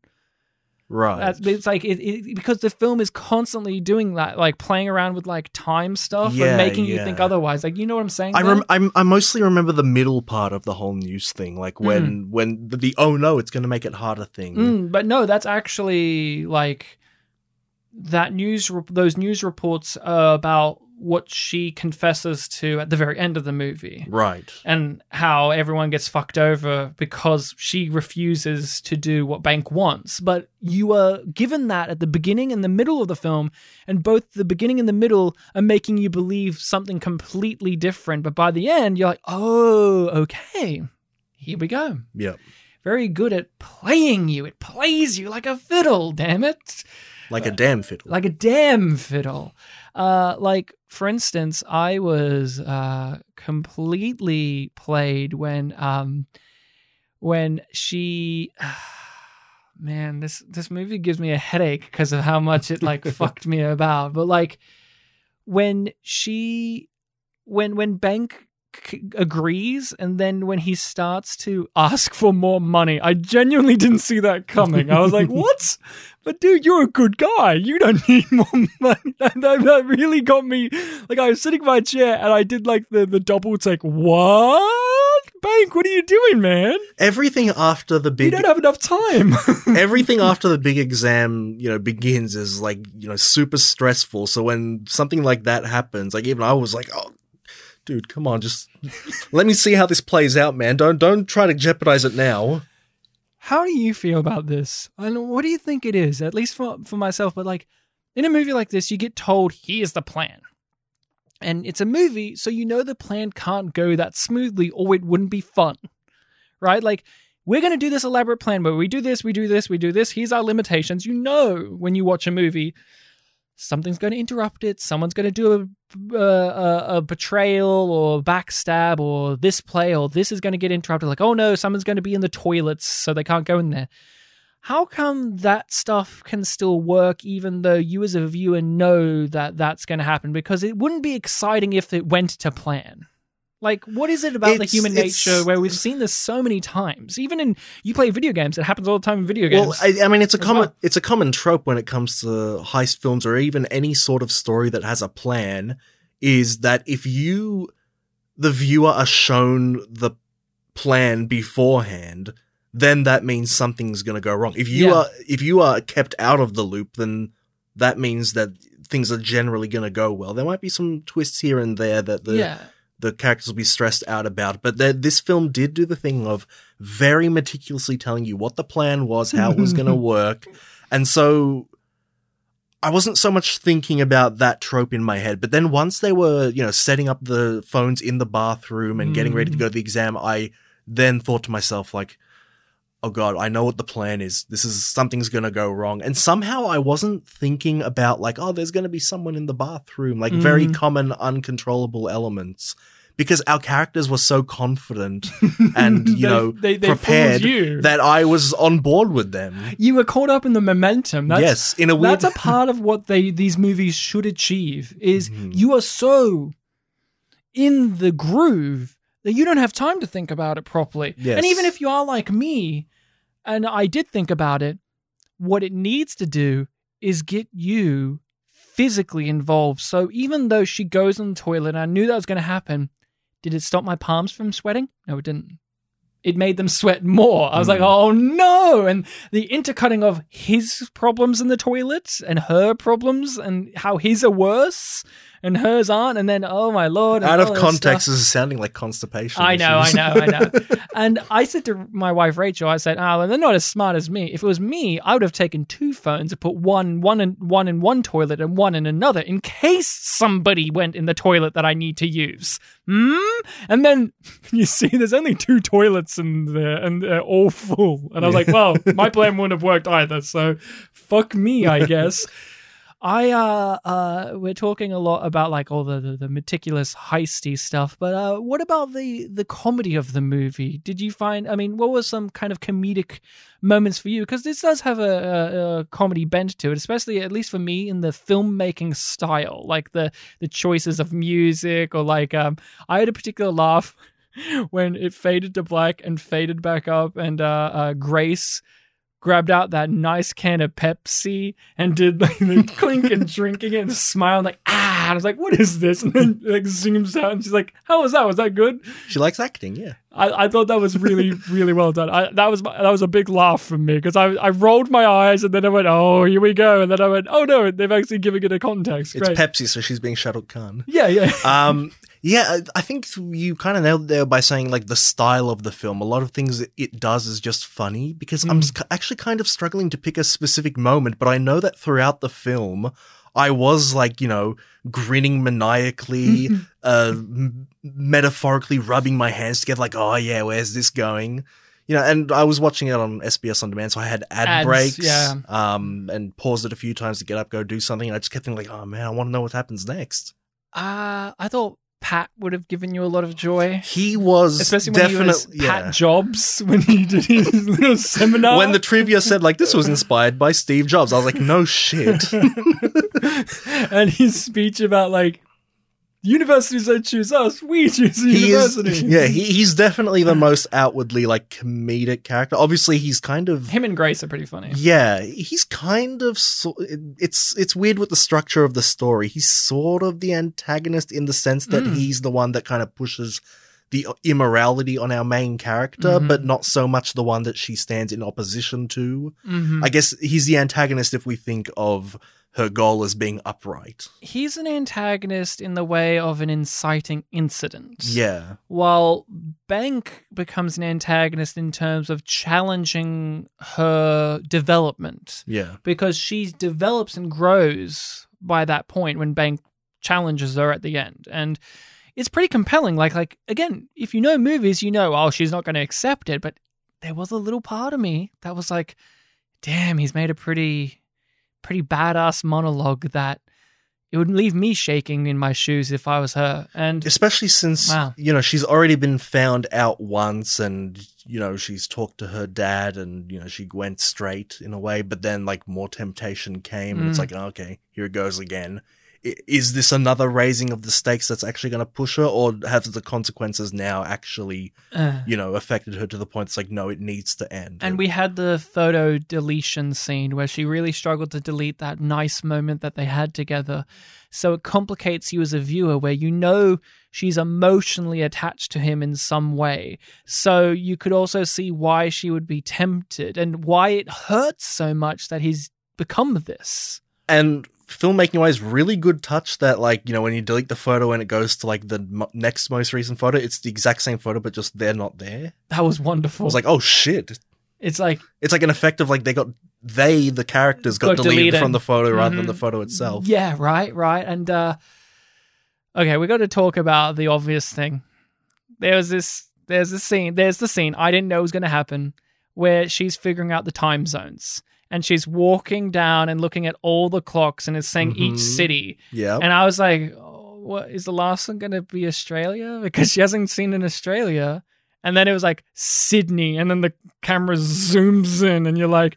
Right. It's like, because the film is constantly doing that, like playing around with like time stuff and making you think otherwise. Like, you know what I'm saying? I mostly remember the middle part of the whole news thing, like when the oh no, it's going to make it harder thing. But no, that's actually like... that those news reports are about what she confesses to at the very end of the movie. Right. And how everyone gets fucked over because she refuses to do what Bank wants. But you are given that at the beginning and the middle of the film, and both the beginning and the middle are making you believe something completely different. But by the end, you're like, oh, okay, here we go. Yep. Very good at playing you. It plays you like a fiddle, damn it. Like a damn fiddle. Like a damn fiddle. Like, for instance, I was completely played when she... man, this movie gives me a headache because of how much it, like, fucked me about. But, like, when she... When Bank agrees, and then when he starts to ask for more money, I genuinely didn't see that coming. I was like, what? But dude, you're a good guy, you don't need more money. That really got me. Like, I was sitting in my chair and I did like the double take. What? Bank, what are you doing, man? Everything after the big... You don't have enough time. Everything after the big exam, you know, begins is like, you know, super stressful. So when something like that happens, like, even I was like, oh dude, come on, just let me see how this plays out, man. Don't try to jeopardize it now. How do you feel about this? And what do you think it is? At least for myself, but like, in a movie like this, you get told, here's the plan. And it's a movie, so you know the plan can't go that smoothly or it wouldn't be fun, right? Like, we're going to do this elaborate plan where we do this, we do this, we do this. Here's our limitations. You know when you watch a movie... something's going to interrupt it, someone's going to do a betrayal or backstab or this play or this is going to get interrupted. Like, oh no, someone's going to be in the toilets so they can't go in there. How come that stuff can still work even though you as a viewer know that that's going to happen? Because it wouldn't be exciting if it went to plan. Like, what is it about the human nature where we've seen this so many times? Even in, you play video games, it happens all the time in video games. Well, I mean, it's a common trope when it comes to heist films or even any sort of story that has a plan, is that if you, the viewer, are shown the plan beforehand, then that means something's going to go wrong. If you are kept out of the loop, then that means that things are generally going to go well. There might be some twists here and there that the characters will be stressed out about. But this film did do the thing of very meticulously telling you what the plan was, how it was going to work. And so I wasn't so much thinking about that trope in my head. But then once they were, you know, setting up the phones in the bathroom and getting ready to go to the exam, I then thought to myself, like, oh God, I know what the plan is. Something's going to go wrong. And somehow I wasn't thinking about like, oh, there's going to be someone in the bathroom, like very common, uncontrollable elements, because our characters were so confident and, you know, they prepared that I was on board with them. You were caught up in the momentum. That's a part of what these movies should achieve is you are so in the groove that you don't have time to think about it properly. Yes. And even if you are like me, and I did think about it, what it needs to do is get you physically involved. So even though she goes in the toilet, and I knew that was going to happen, did it stop my palms from sweating? No, it didn't. It made them sweat more. I was like, oh no. And the intercutting of his problems in the toilet and her problems and how his are worse and hers aren't. And then, oh my Lord. Out of context, this is sounding like constipation. I know. And I said to my wife, Rachel, I said, they're not as smart as me. If it was me, I would have taken two phones and put one in one toilet and one in another in case somebody went in the toilet that I need to use. And then you see there's only two toilets in there and they're all full. And I was like, well, my plan wouldn't have worked either. So fuck me, I guess. We're talking a lot about like all the meticulous heisty stuff, but what about the comedy of the movie? Did you find, I mean, what were some kind of comedic moments for you? Because this does have a comedy bent to it, especially at least for me in the filmmaking style, like the choices of music, or like I had a particular laugh when it faded to black and faded back up, and Grace grabbed out that nice can of Pepsi and did like the clink and drinking it and smiled like, ah, and I was like, what is this? And then like zooms out and she's like, how was that? Was that good? She likes acting, yeah. I thought that was really, really well done. That was a big laugh from me because I rolled my eyes and then I went, oh, here we go. And then I went, oh no, they've actually given it a context. Great. It's Pepsi, so she's being Shah Rukh Khan. Yeah, yeah. Yeah, I think you kind of nailed there by saying like the style of the film. A lot of things it does is just funny because I'm actually kind of struggling to pick a specific moment, but I know that throughout the film, I was like, you know, grinning maniacally, metaphorically rubbing my hands together like, oh yeah, where's this going? You know, and I was watching it on SBS On Demand, so I had ads, breaks, yeah. And paused it a few times to get up, go do something. And I just kept thinking like, oh man, I want to know what happens next. I thought Pat would have given you a lot of joy. He was especially when he was Pat Jobs when he did his little seminar. When the trivia said like this was inspired by Steve Jobs, I was like, no shit. And his speech about like universities don't choose us, we choose universities. He's definitely the most outwardly like comedic character. Obviously, he's kind of him and Grace are pretty funny. Yeah, he's kind of it's weird with the structure of the story. He's sort of the antagonist in the sense that he's the one that kind of pushes the immorality on our main character, but not so much the one that she stands in opposition to. I guess he's the antagonist if we think of her goal as being upright. He's an antagonist in the way of an inciting incident. Yeah. While Bank becomes an antagonist in terms of challenging her development. Yeah. Because she develops and grows by that point when Bank challenges her at the end. And it's pretty compelling. Like again, if you know movies, you know, oh, she's not going to accept it. But there was a little part of me that was like, damn, he's made a pretty badass monologue that it would leave me shaking in my shoes if I was her. And especially since, you know, she's already been found out once and, you know, she's talked to her dad and, you know, she went straight in a way, but then like more temptation came and it's like, oh, okay, here it goes again. Is this another raising of the stakes that's actually going to push her, or have the consequences now actually, you know, affected her to the point it's like, no, it needs to end? And we had the photo deletion scene where she really struggled to delete that nice moment that they had together. So it complicates you as a viewer where you know she's emotionally attached to him in some way. So you could also see why she would be tempted and why it hurts so much that he's become this. And filmmaking wise, really good touch that, like, you know, when you delete the photo and it goes to like the next most recent photo, it's the exact same photo, but just they're not there. That was wonderful. I was like, oh shit. It's like an effect of like the characters got deleted from the photo rather than the photo itself. Yeah, right. And okay, we got to talk about the obvious thing. There's the scene I didn't know was going to happen where she's figuring out the time zones. And she's walking down and looking at all the clocks and it's saying each city. Yeah. And I was like, oh, what is the last one going to be? Australia? Because she hasn't seen in Australia. And then it was like Sydney. And then the camera zooms in and you're like,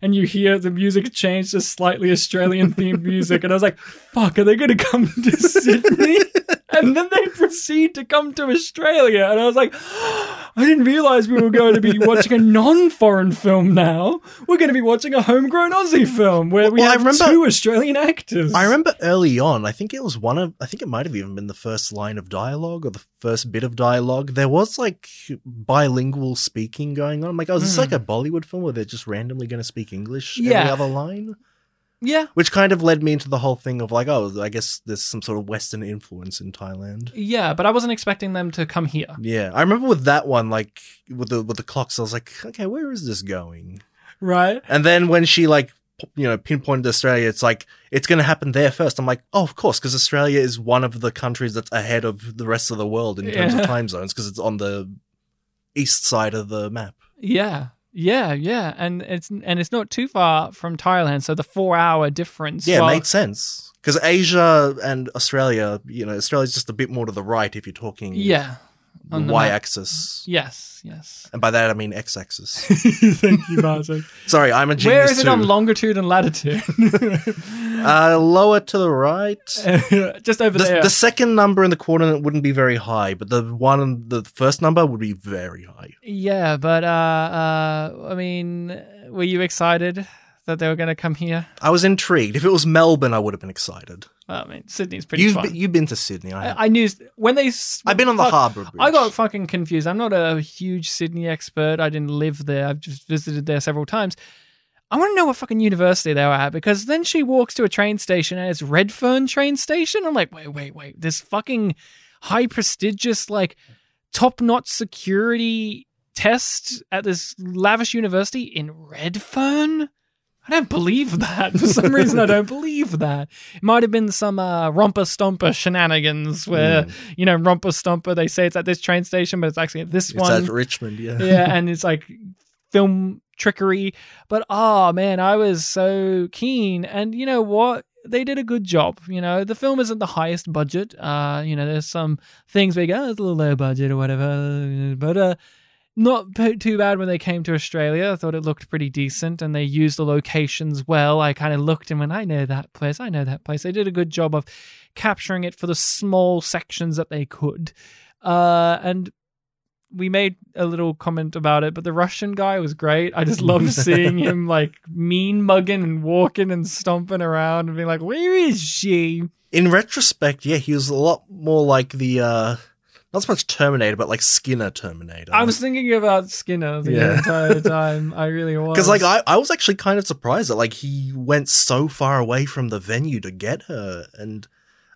and you hear the music change to slightly Australian themed music. And I was like, fuck, are they going to come to Sydney? And then they proceed to come to Australia. And I was like, oh, I didn't realize we were going to be watching a non-foreign film now. We're going to be watching a homegrown Aussie film where we have two Australian actors. I remember early on, I think it might have even been the first line of dialogue or the first bit of dialogue. There was like bilingual speaking going on. I'm like, oh, is this like a Bollywood film where they're just randomly going to speak English every other line? Yeah. Which kind of led me into the whole thing of like, oh, I guess there's some sort of Western influence in Thailand. Yeah, but I wasn't expecting them to come here. Yeah. I remember with that one, like with the clocks, I was like, okay, where is this going? Right. And then when she like, you know, pinpointed Australia, it's like, it's going to happen there first. I'm like, oh, of course, because Australia is one of the countries that's ahead of the rest of the world in terms of time zones because it's on the east side of the map. Yeah. Yeah, and it's not too far from Thailand, so the 4-hour difference. Yeah, it made sense because Asia and Australia, Australia's just a bit more to the right if you're talking. Yeah. On the y-axis. Yes. And by that I mean x-axis. Thank you, Martin. Sorry, I'm a genius. Where is it on longitude and latitude? Lower to the right. Just over there. The second number in the coordinate wouldn't be very high, but the first number would be very high. Yeah, but were you excited that they were going to come here? I was intrigued. If it was Melbourne, I would have been excited. Well, Sydney's pretty fun. You've been to Sydney. I knew when they. I've been on the Harbour Bridge. I got fucking confused. I'm not a huge Sydney expert. I didn't live there. I've just visited there several times. I want to know what fucking university they were at, because then she walks to a train station and it's Redfern train station. I'm like, wait. This fucking high prestigious, like top-notch security test at this lavish university in Redfern? I don't believe that. For some reason, I don't believe that. It might have been some romper stomper shenanigans where, romper stomper, they say it's at this train station, but it's actually at this one. It's at Richmond, yeah. Yeah, and it's like film trickery. But, oh, man, I was so keen. And you know what? They did a good job. The film isn't the highest budget. There's some things where you go, it's a little low budget or whatever. But, not too bad when they came to Australia. I thought it looked pretty decent and they used the locations well. I kind of looked and went, I know that place. They did a good job of capturing it for the small sections that they could. And we made a little comment about it, but the Russian guy was great. I just loved seeing him like mean mugging and walking and stomping around and being like, where is she? In retrospect, yeah, he was a lot more like the... not so much Terminator, but like Skinner Terminator. I was thinking about Skinner the entire time. I really was. Because I was actually kind of surprised that he went so far away from the venue to get her. And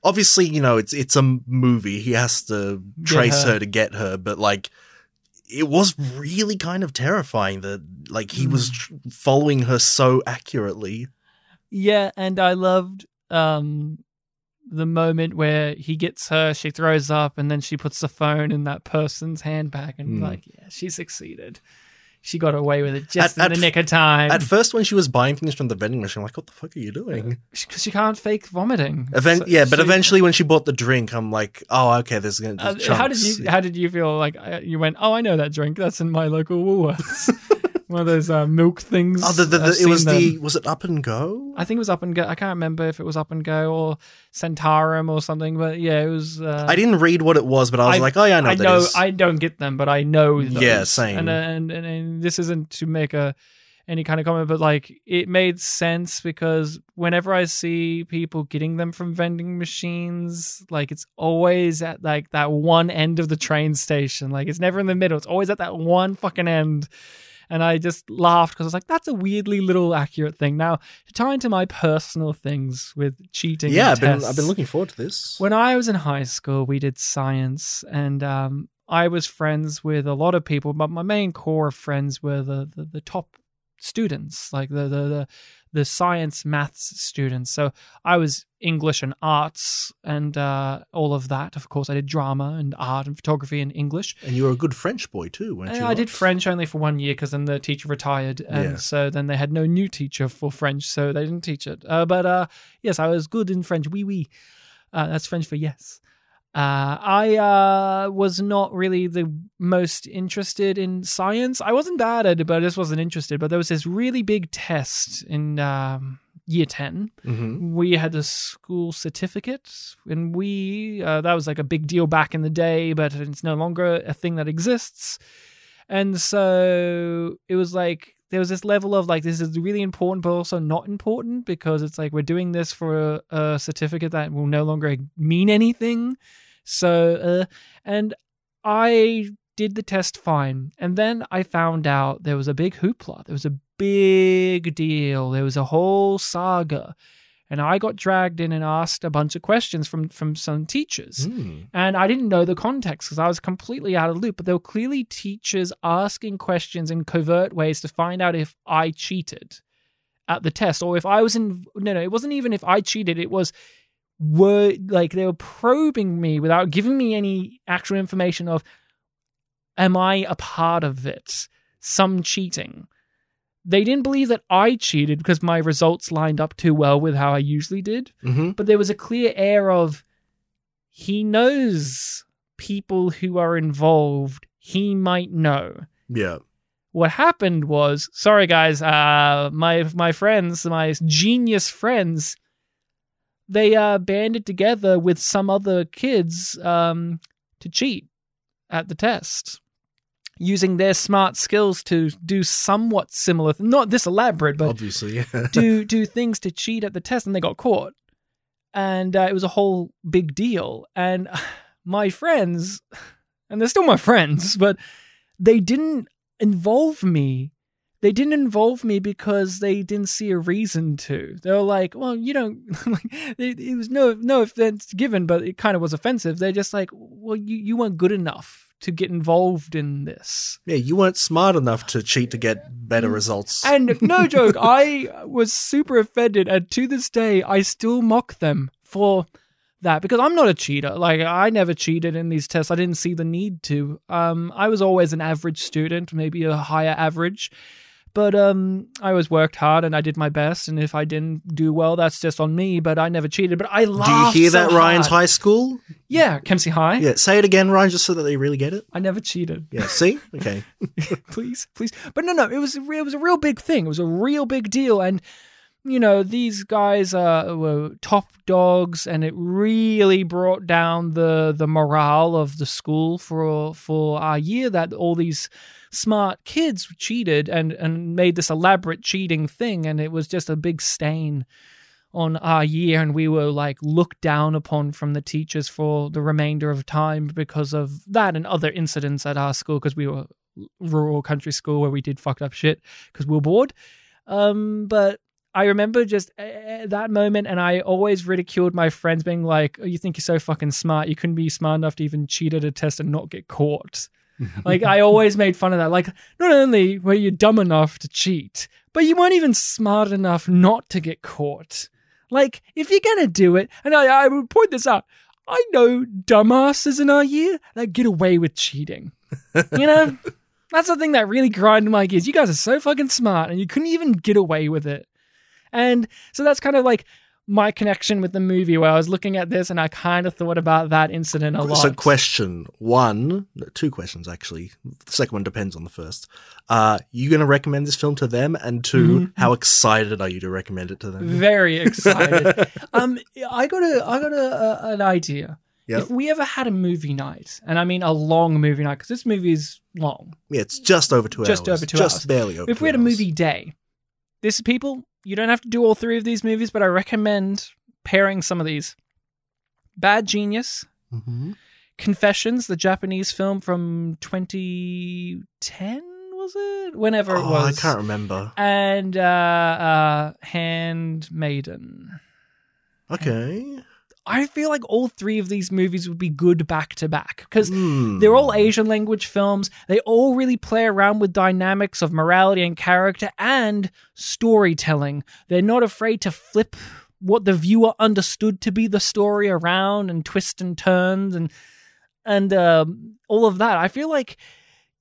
obviously, it's a movie. He has to trace her to get her. But it was really kind of terrifying that he was following her so accurately. Yeah, and I loved... the moment where he gets her, she throws up, and then she puts the phone in that person's handbag and she succeeded. She got away with it just in the nick of time. At first, when she was buying things from the vending machine, I'm like, what the fuck are you doing? Because she can't fake vomiting. Eventually when she bought the drink, I'm like, oh, okay, there's going to be chunks. How did you feel? You went, oh, I know that drink. That's in my local Woolworths. One of those milk things. Oh, was it Up and Go? I think it was Up and Go. I can't remember if it was Up and Go or Centaurum or something, but yeah, it was. I didn't read what it was, but I was I know. I don't get them, but I know those. Yeah, same. And this isn't to make any kind of comment, but it made sense because whenever I see people getting them from vending machines, it's always at that one end of the train station. It's never in the middle. It's always at that one fucking end. And I just laughed because I was like, that's a weirdly little accurate thing. Now, to tie into my personal things with cheating. Yeah, I've been looking forward to this. When I was in high school, we did science and I was friends with a lot of people, but my main core of friends were the top students, the science maths students. So I was English and arts and all of that. Of course, I did drama and art and photography and English. And you were a good French boy too, weren't you? I did French only for 1 year because then the teacher retired. And so then they had no new teacher for French, so they didn't teach it. But yes, I was good in French. Oui, oui. That's French for yes. I was not really the most interested in science. I wasn't bad at it, but I just wasn't interested. But there was this really big test in year 10. Mm-hmm. We had a school certificate and that was a big deal back in the day, but it's no longer a thing that exists. And so it was there was this level of this is really important, but also not important because it's we're doing this for a certificate that will no longer mean anything. So, and I did the test fine. And then I found out there was a big hoopla. There was a big deal. There was a whole saga. And I got dragged in and asked a bunch of questions from some teachers. Mm. And I didn't know the context because I was completely out of the loop. But there were clearly teachers asking questions in covert ways to find out if I cheated at the test. Or if I was it wasn't even if I cheated. It was they were probing me without giving me any actual information of, am I a part of it? some cheating. They didn't believe that I cheated because my results lined up too well with how I usually did. Mm-hmm. But there was a clear air of, he knows people who are involved. He might know. Yeah. What happened was, sorry guys, my friends, my genius friends, they banded together with some other kids to cheat at the test, using their smart skills to do somewhat similar, not this elaborate, but obviously yeah. do things to cheat at the test, and they got caught. And it was a whole big deal. And my friends, and they're still my friends, but they didn't involve me. They didn't involve me because they didn't see a reason to. They were like, well, you don't, it was no offense given, but it kind of was offensive. They're just like, well, you weren't good enough to get involved in this. Yeah, you weren't smart enough to cheat to get better results. And no joke, I was super offended, and to this day, I still mock them for that, because I'm not a cheater. Like, I never cheated in these tests. I didn't see the need to. I was always an average student, maybe a higher average, but I always worked hard and I did my best, and if I didn't do well, that's just on me, but I never cheated. But I laughed. Do you hear that, Ryan's high school? Yeah, Kempsey High. Yeah, say it again, Ryan, just so that they really get it. I never cheated. Yeah, see? Okay. please. But no, it was a real big thing. It was a real big deal, and you know, these guys were top dogs, and it really brought down the morale of the school for our year, that all these smart kids cheated and made this elaborate cheating thing, and it was just a big stain on our year, and we were like looked down upon from the teachers for the remainder of time because of that and other incidents at our school, because we were rural country school where we did fucked up shit because we were bored. But I remember just that moment, and I always ridiculed my friends, being like, oh, you think you're so fucking smart. You couldn't be smart enough to even cheat at a test and not get caught. Like, I always made fun of that. Like, not only were you dumb enough to cheat, but you weren't even smart enough not to get caught. Like, if you're going to do it, and I would point this out, I know dumbasses in our year that get away with cheating, you know? That's the thing that really grinded my gears. You guys are so fucking smart, and you couldn't even get away with it. And so that's kind of like my connection with the movie, where I was looking at this and I kind of thought about that incident a lot. So two questions actually. The second one depends on the first. You going to recommend this film to them? And two, how excited are you to recommend it to them? Very excited. I got an idea. Yep. If we ever had a movie night, and I mean a long movie night, because this movie is long. Yeah, it's just over 2 hours. Just barely over 2 hours. If we had a movie day, this is people... You don't have to do all three of these movies, but I recommend pairing some of these. Bad Genius, Confessions, the Japanese film from 2010, was it? Whenever it was. I can't remember. And Handmaiden. Okay. I feel like all three of these movies would be good back-to-back, because they're all Asian language films. They all really play around with dynamics of morality and character and storytelling. They're not afraid to flip what the viewer understood to be the story around and twist and turns and all of that. I feel like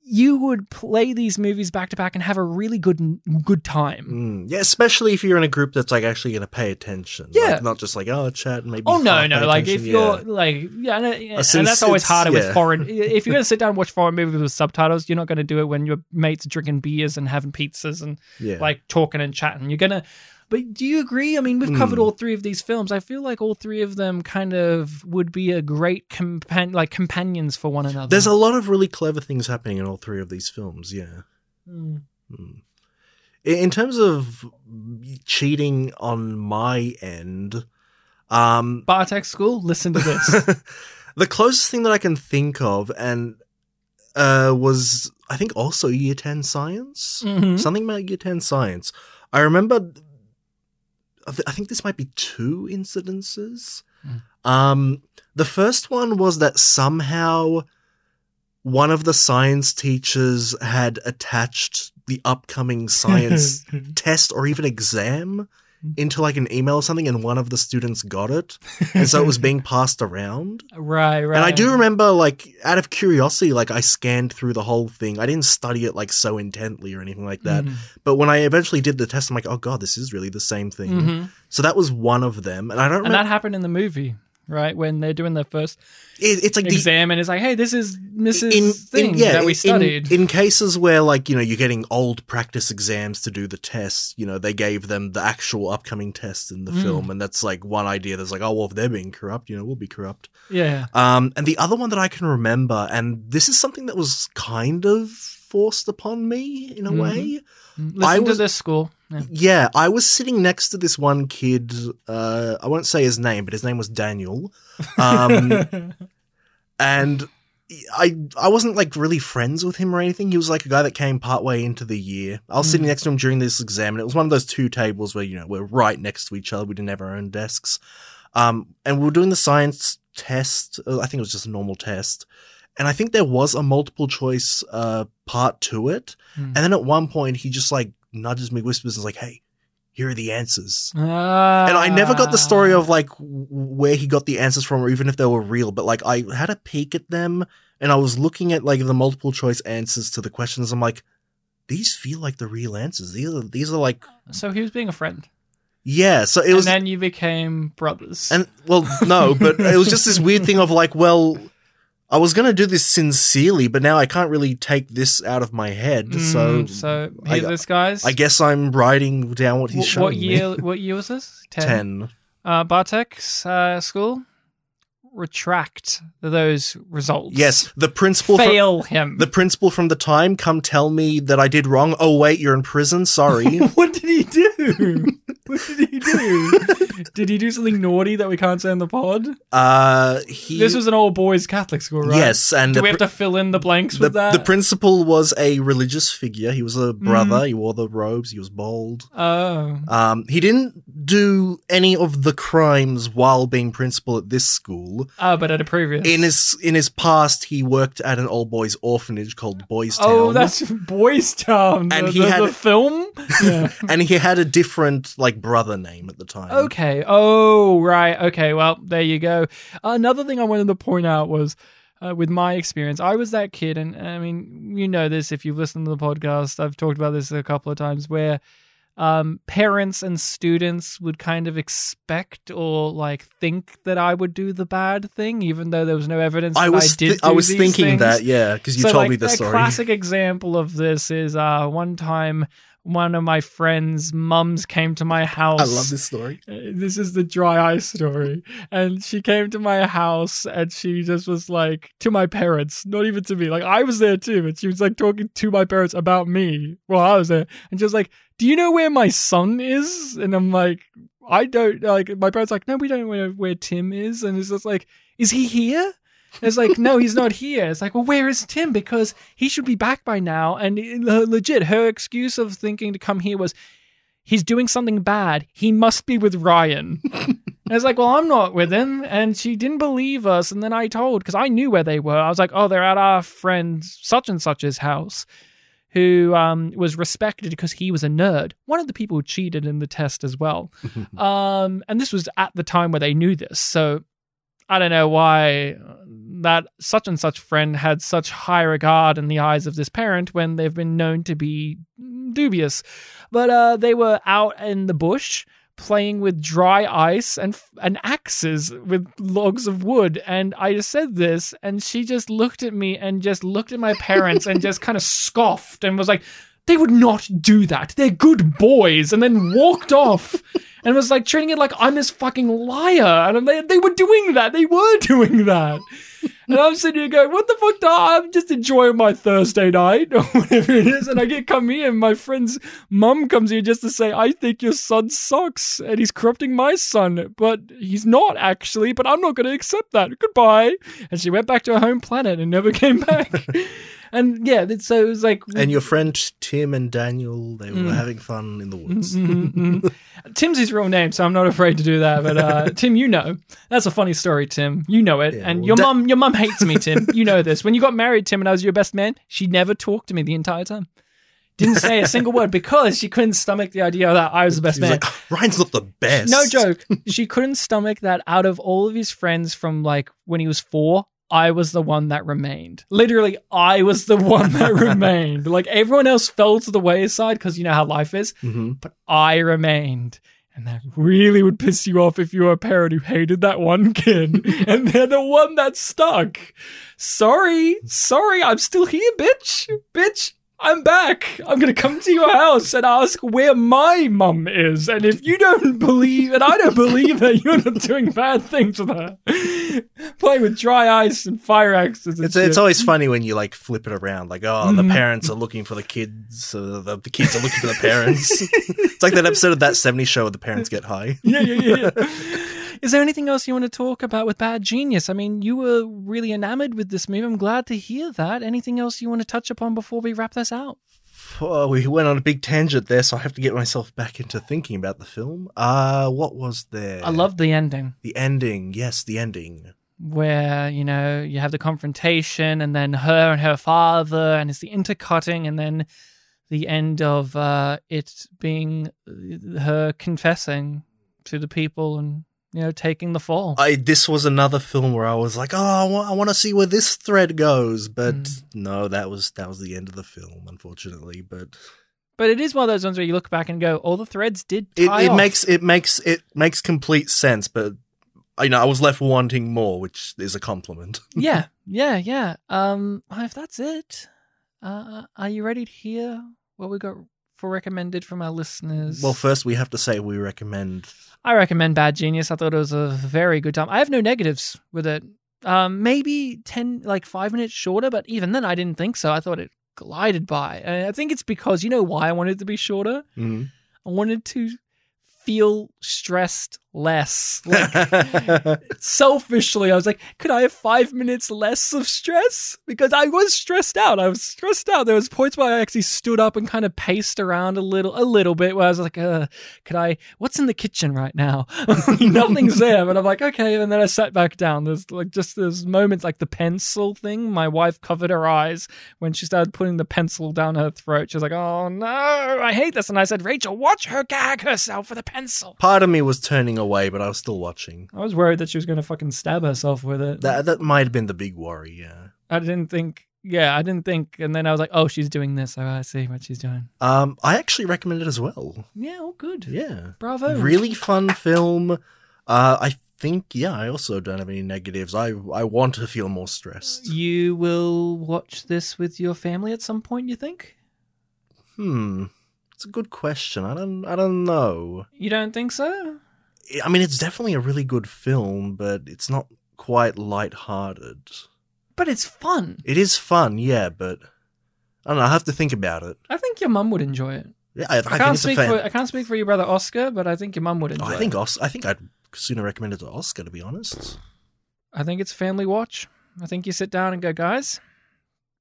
you would play these movies back-to-back and have a really good time. Yeah, especially if you're in a group that's, like, actually going to pay attention. Yeah. Like, not just, like, chat and maybe... Oh, no. Like, if you're, like... Yeah, and that's always harder with foreign... If you're going to sit down and watch foreign movies with subtitles, you're not going to do it when your mates are drinking beers and having pizzas and, like, talking and chatting. You're going to... But do you agree? I mean, we've covered all three of these films. I feel like all three of them kind of would be a great companions for one another. There's a lot of really clever things happening in all three of these films, yeah. In terms of cheating on my end... Bartek School, listen to this. The closest thing that I can think of and was, I think, also Year 10 Science. Something about Year 10 Science. I remember... I think this might be two incidences. The first one was that somehow one of the science teachers had attached the upcoming science test or even exam into like an email or something, and one of the students got it, and so it was being passed around. Right. And I do remember, like, out of curiosity, like I scanned through the whole thing. I didn't study it like so intently or anything like that. Mm-hmm. But when I eventually did the test, I'm like, oh god, this is really the same thing. Mm-hmm. So that was one of them, and I don't. And that happened in the movie. Right, when they're doing their first it's like exam, and it's like, hey, this is Mrs. thing that we studied. In cases where, like, you know, you're getting old practice exams to do the tests, you know, they gave them the actual upcoming test in the film, and that's, like, one idea that's like, oh, well, if they're being corrupt, you know, we'll be corrupt. Yeah. And the other one that I can remember, and this is something that was kind of forced upon me in a way. Listen to this school. Yeah, I was sitting next to this one kid, I won't say his name, but his name was Daniel. And I wasn't, like, really friends with him or anything. He was, like, a guy that came partway into the year. I was sitting next to him during this exam, and it was one of those two tables where, you know, we're right next to each other. We didn't have our own desks. And we were doing the science test. I think it was just a normal test. And I think there was a multiple choice part to it. And then at one point, he just, like, nudges me, whispers, and is like, hey, here are the answers. And I never got the story of, like, where he got the answers from, or even if they were real, but, like, I had a peek at them, and I was looking at, like, the multiple choice answers to the questions. I'm like, these feel like the real answers. These are like... So he was being a friend. Yeah, so it was... And then you became brothers. And, well, no, but it was just this weird thing of, like, well... I was going to do this sincerely, but now I can't really take this out of my head. So here's this, guys. I guess I'm writing down what he's showing me. What year was this? 10. Bartek's school. Retract those results. Yes, the principal. Fail him. The principal from the time. Come tell me that I did wrong. Oh wait, you're in prison. Sorry. What did he do? Did he do something naughty that we can't say in the pod? This was an old boys Catholic school, right? Yes, and do we have to fill in the blanks with that? The principal was a religious figure. He was a brother. He wore the robes. He was bald. Oh. He didn't do any of the crimes while being principal at this school. Oh, but at a previous. In his past, he worked at an old boys' orphanage called Boys Town. Oh, that's Boys Town. And he had the film? Yeah. And he had a different, like, brother name at the time. Okay. Oh, right. Okay. Well, there you go. Another thing I wanted to point out was, with my experience, I was that kid, and I mean, you know this if you've listened to the podcast. I've talked about this a couple of times where parents and students would kind of expect or, like, think that I would do the bad thing, even though there was no evidence I was thinking that, yeah, because you told me the story. A classic example of this is one time one of my friend's mums came to my house. I love this story. This is the dry eye story. And she came to my house, and she just was like, to my parents, not even to me. Like, I was there too, but she was, like, talking to my parents about me while I was there. And she was like, do you know where my son is? And I'm like, I don't, like, my parents are like, no, we don't know where Tim is. And it's just like, is he here? And it's like, no, he's not here. It's like, well, where is Tim? Because he should be back by now. And legit, her excuse of thinking to come here was, he's doing something bad. He must be with Ryan. And it's like, well, I'm not with him. And she didn't believe us. And then I told, because I knew where they were. I was like, oh, they're at our friend such and such's house, who was respected because he was a nerd. One of the people who cheated in the test as well. And this was at the time where they knew this. So I don't know why that such and such friend had such high regard in the eyes of this parent when they've been known to be dubious. But they were out in the bush playing with dry ice and axes with logs of wood. And I just said this, and she just looked at me and just looked at my parents and just kind of scoffed and was like, they would not do that. They're good boys. And then walked off and was like treating it like I'm this fucking liar. And they were doing that. They were doing that. And I'm sitting here going, what the fuck? I'm just enjoying my Thursday night or whatever it is. And I get come here and my friend's mum comes here just to say, I think your son sucks and he's corrupting my son. But he's not actually, but I'm not going to accept that. Goodbye. And she went back to her home planet and never came back. And yeah, so it was like... And your friend Tim and Daniel, they were having fun in the woods. Tim's his real name, so I'm not afraid to do that. But Tim, you know. That's a funny story, Tim. You know it. Yeah, and well, your mum hates me, Tim. You know this. When you got married, Tim, and I was your best man, she never talked to me the entire time. Didn't say a single word because she couldn't stomach the idea that I was the best man. Like, oh, Ryan's not the best. No joke. She couldn't stomach that out of all of his friends from like when he was 4, I was the one that remained. Literally, I was the one that remained. Like everyone else fell to the wayside because you know how life is, mm-hmm. but I remained. And that really would piss you off if you were a parent who hated that one kid and they're the one that stuck. Sorry, I'm still here, bitch. Bitch, I'm back. I'm going to come to your house and ask where my mum is. And if you don't believe, and I don't believe that you're not doing bad things with her, playing with dry ice and fire axes and shit. It's always funny when you like flip it around, like, oh, the parents are looking for the kids, the kids are looking for the parents. It's like that episode of that 70s show where the parents get high. Yeah. Is there anything else you want to talk about with Bad Genius? I mean, you were really enamored with this movie. I'm glad to hear that. Anything else you want to touch upon before we wrap this out? Well, we went on a big tangent there, so I have to get myself back into thinking about the film. What was there? I loved the ending. The ending. Yes, the ending. Where, you know, you have the confrontation and then her and her father and it's the intercutting and then the end of it being her confessing to the people and... you know, taking the fall. This was another film where I was like, I want to see where this thread goes. But no, that was the end of the film, unfortunately. But it is one of those ones where you look back and go, all the threads did tie off. It makes complete sense, but you know, I was left wanting more, which is a compliment. Yeah. If that's it, are you ready to hear what we got for recommended from our listeners? Well, first we have to say I recommend Bad Genius. I thought it was a very good time. I have no negatives with it. Maybe 5 minutes shorter, but even then I didn't think so. I thought it glided by. And I think it's because, you know why I wanted it to be shorter? Mm-hmm. I wanted to feel stressed less. Like, selfishly, I was like, could I have 5 minutes less of stress? Because I was stressed out. There was points where I actually stood up and kind of paced around a little bit where I was like, what's in the kitchen right now? Nothing's there. But I'm like, okay. And then I sat back down. There's like just those moments like the pencil thing. My wife covered her eyes when she started putting the pencil down her throat. She was like, oh no, I hate this. And I said, Rachel, watch her gag herself with a pencil. Part of me was turning away, but I was still watching. I was worried that she was going to fucking stab herself with it. That might have been the big worry, yeah. I didn't think, and then I was like, oh, she's doing this, oh, I see what she's doing. I actually recommend it as well. Yeah, all good. Yeah. Bravo. Really fun film. I think, yeah, I also don't have any negatives. I want to feel more stressed. You will watch this with your family at some point, you think? It's a good question. I don't know. You don't think so? I mean, it's definitely a really good film, but it's not quite lighthearted. But it's fun. It is fun, yeah, but I don't know. I have to think about it. I think your mum would enjoy it. Yeah, I can't speak for your brother Oscar, but I think your mum would enjoy it. I think I'd sooner recommend it to Oscar, to be honest. I think it's family watch. I think you sit down and go, guys,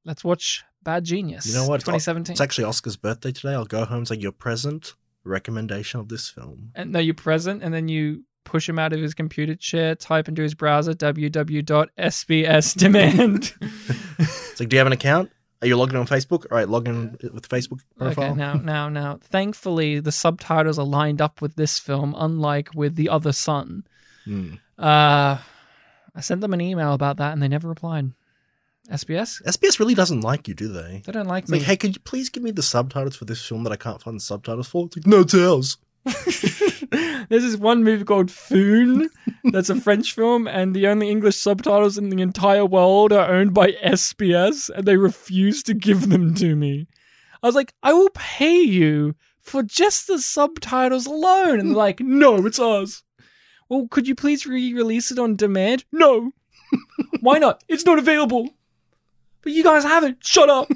let's watch Bad Genius. You know what? 2017. It's actually Oscar's birthday today. I'll go home and say, you're present. Recommendation of this film. And no, you're present, and then you push him out of his computer chair, type into his browser, www.sbsdemand. It's like, do you have an account? Are you logging on Facebook? All right, log in with Facebook profile. Okay, now. Thankfully, the subtitles are lined up with this film, unlike with The Other Son. I sent them an email about that, and they never replied. SBS? SBS really doesn't like you, do they? They don't like me. Like, hey, could you please give me the subtitles for this film that I can't find the subtitles for? It's like, no, it's ours. There's this one movie called Foon that's a French film, and the only English subtitles in the entire world are owned by SBS, and they refuse to give them to me. I was like, I will pay you for just the subtitles alone. And they're like, no, it's ours. Well, could you please re-release it on demand? No. Why not? It's not available. But you guys haven't. Shut up.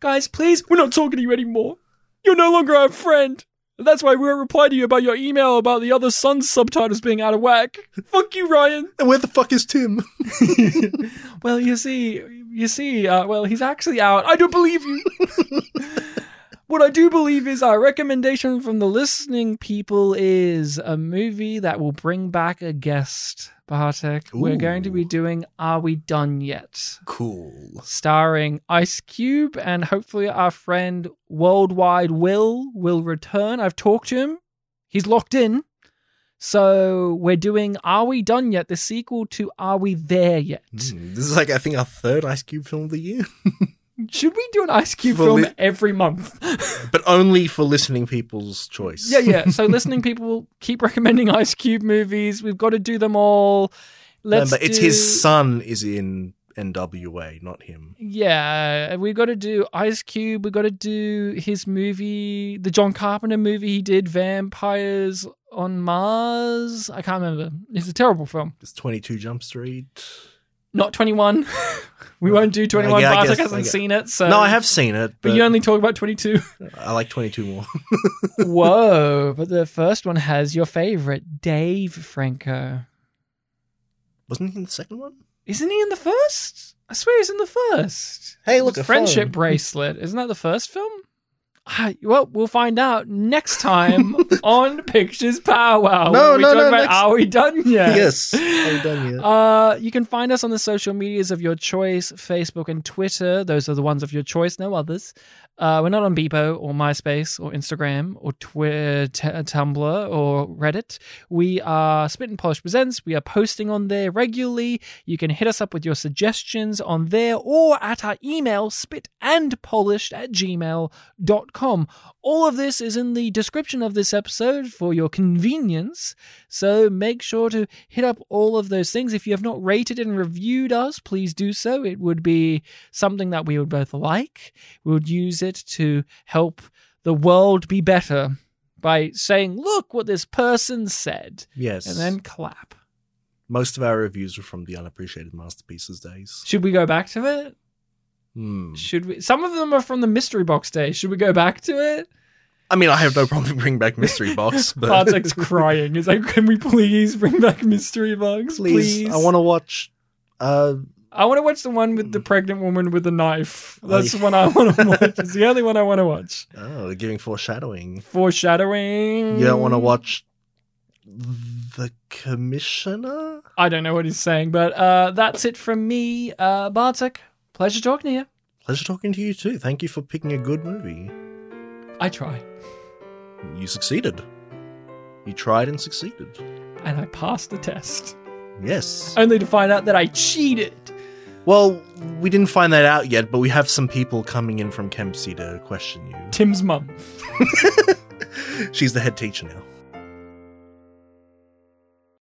Guys, please, we're not talking to you anymore. You're no longer our friend. And that's why we won't reply to you about your email about The Other Son's subtitles being out of whack. Fuck you, Ryan. And where the fuck is Tim? Well, you see, he's actually out. I don't believe you. What I do believe is our recommendation from the listening people is a movie that will bring back a guest Bartek, we're going to be doing Are We Done Yet? Cool. Starring Ice Cube, and hopefully our friend Worldwide will return. I've talked to him. He's locked in. So we're doing Are We Done Yet? The sequel to Are We There Yet? This is like, I think, our third Ice Cube film of the year. Should we do an Ice Cube film every month? But only for listening people's choice. Yeah. So listening people will keep recommending Ice Cube movies. We've got to do them all. Remember, it's his son is in NWA, not him. Yeah, we've got to do Ice Cube. We've got to do his movie, the John Carpenter movie he did, Vampires on Mars. I can't remember. It's a terrible film. It's 22 Jump Street. Not 21. We won't do 21. Bartek hasn't seen it. So. No, I have seen it. But you only talk about 22. I like 22 more. Whoa. But the first one has your favorite, Dave Franco. Wasn't he in the second one? Isn't he in the first? I swear he's in the first. Hey, look, Friendship Bracelet. Isn't that the first film? Well, we'll find out next time on Pictures Pow Wow. Are we done yet? Yes, are we done yet? You can find us on the social medias of your choice, Facebook and Twitter. Those are the ones of your choice, no others. We're not on Bebo or MySpace or Instagram or Twitter, Tumblr or Reddit. We are Spit and Polish Presents. We are posting on there regularly. You can hit us up with your suggestions on there or at our email, spitandpolished@gmail.com. All of this is in the description of this episode for your convenience. So make sure to hit up all of those things. If you have not rated and reviewed us, please do so. It would be something that we would both like. We would use it to help the world be better by saying, look what this person said. Yes. And then clap. Most of our reviews were from the Unappreciated Masterpieces days. Should we go back to it? Should we? Some of them are from the Mystery Box days. Should we go back to it? I mean, I have no problem bringing back Mystery Box. But Bartek's crying. He's like, can we please bring back Mystery Box? Please. I want to watch... I want to watch the one with the pregnant woman with a knife. That's the one I want to watch. It's the only one I want to watch. Oh, they're giving foreshadowing. You don't want to watch The Commissioner? I don't know what he's saying, but that's it from me. Bartek, pleasure talking to you. Pleasure talking to you too. Thank you for picking a good movie. I try. You succeeded. You tried and succeeded. And I passed the test. Yes. Only to find out that I cheated. Well, we didn't find that out yet, but we have some people coming in from Kempsey to question you. Tim's mum. She's the head teacher now.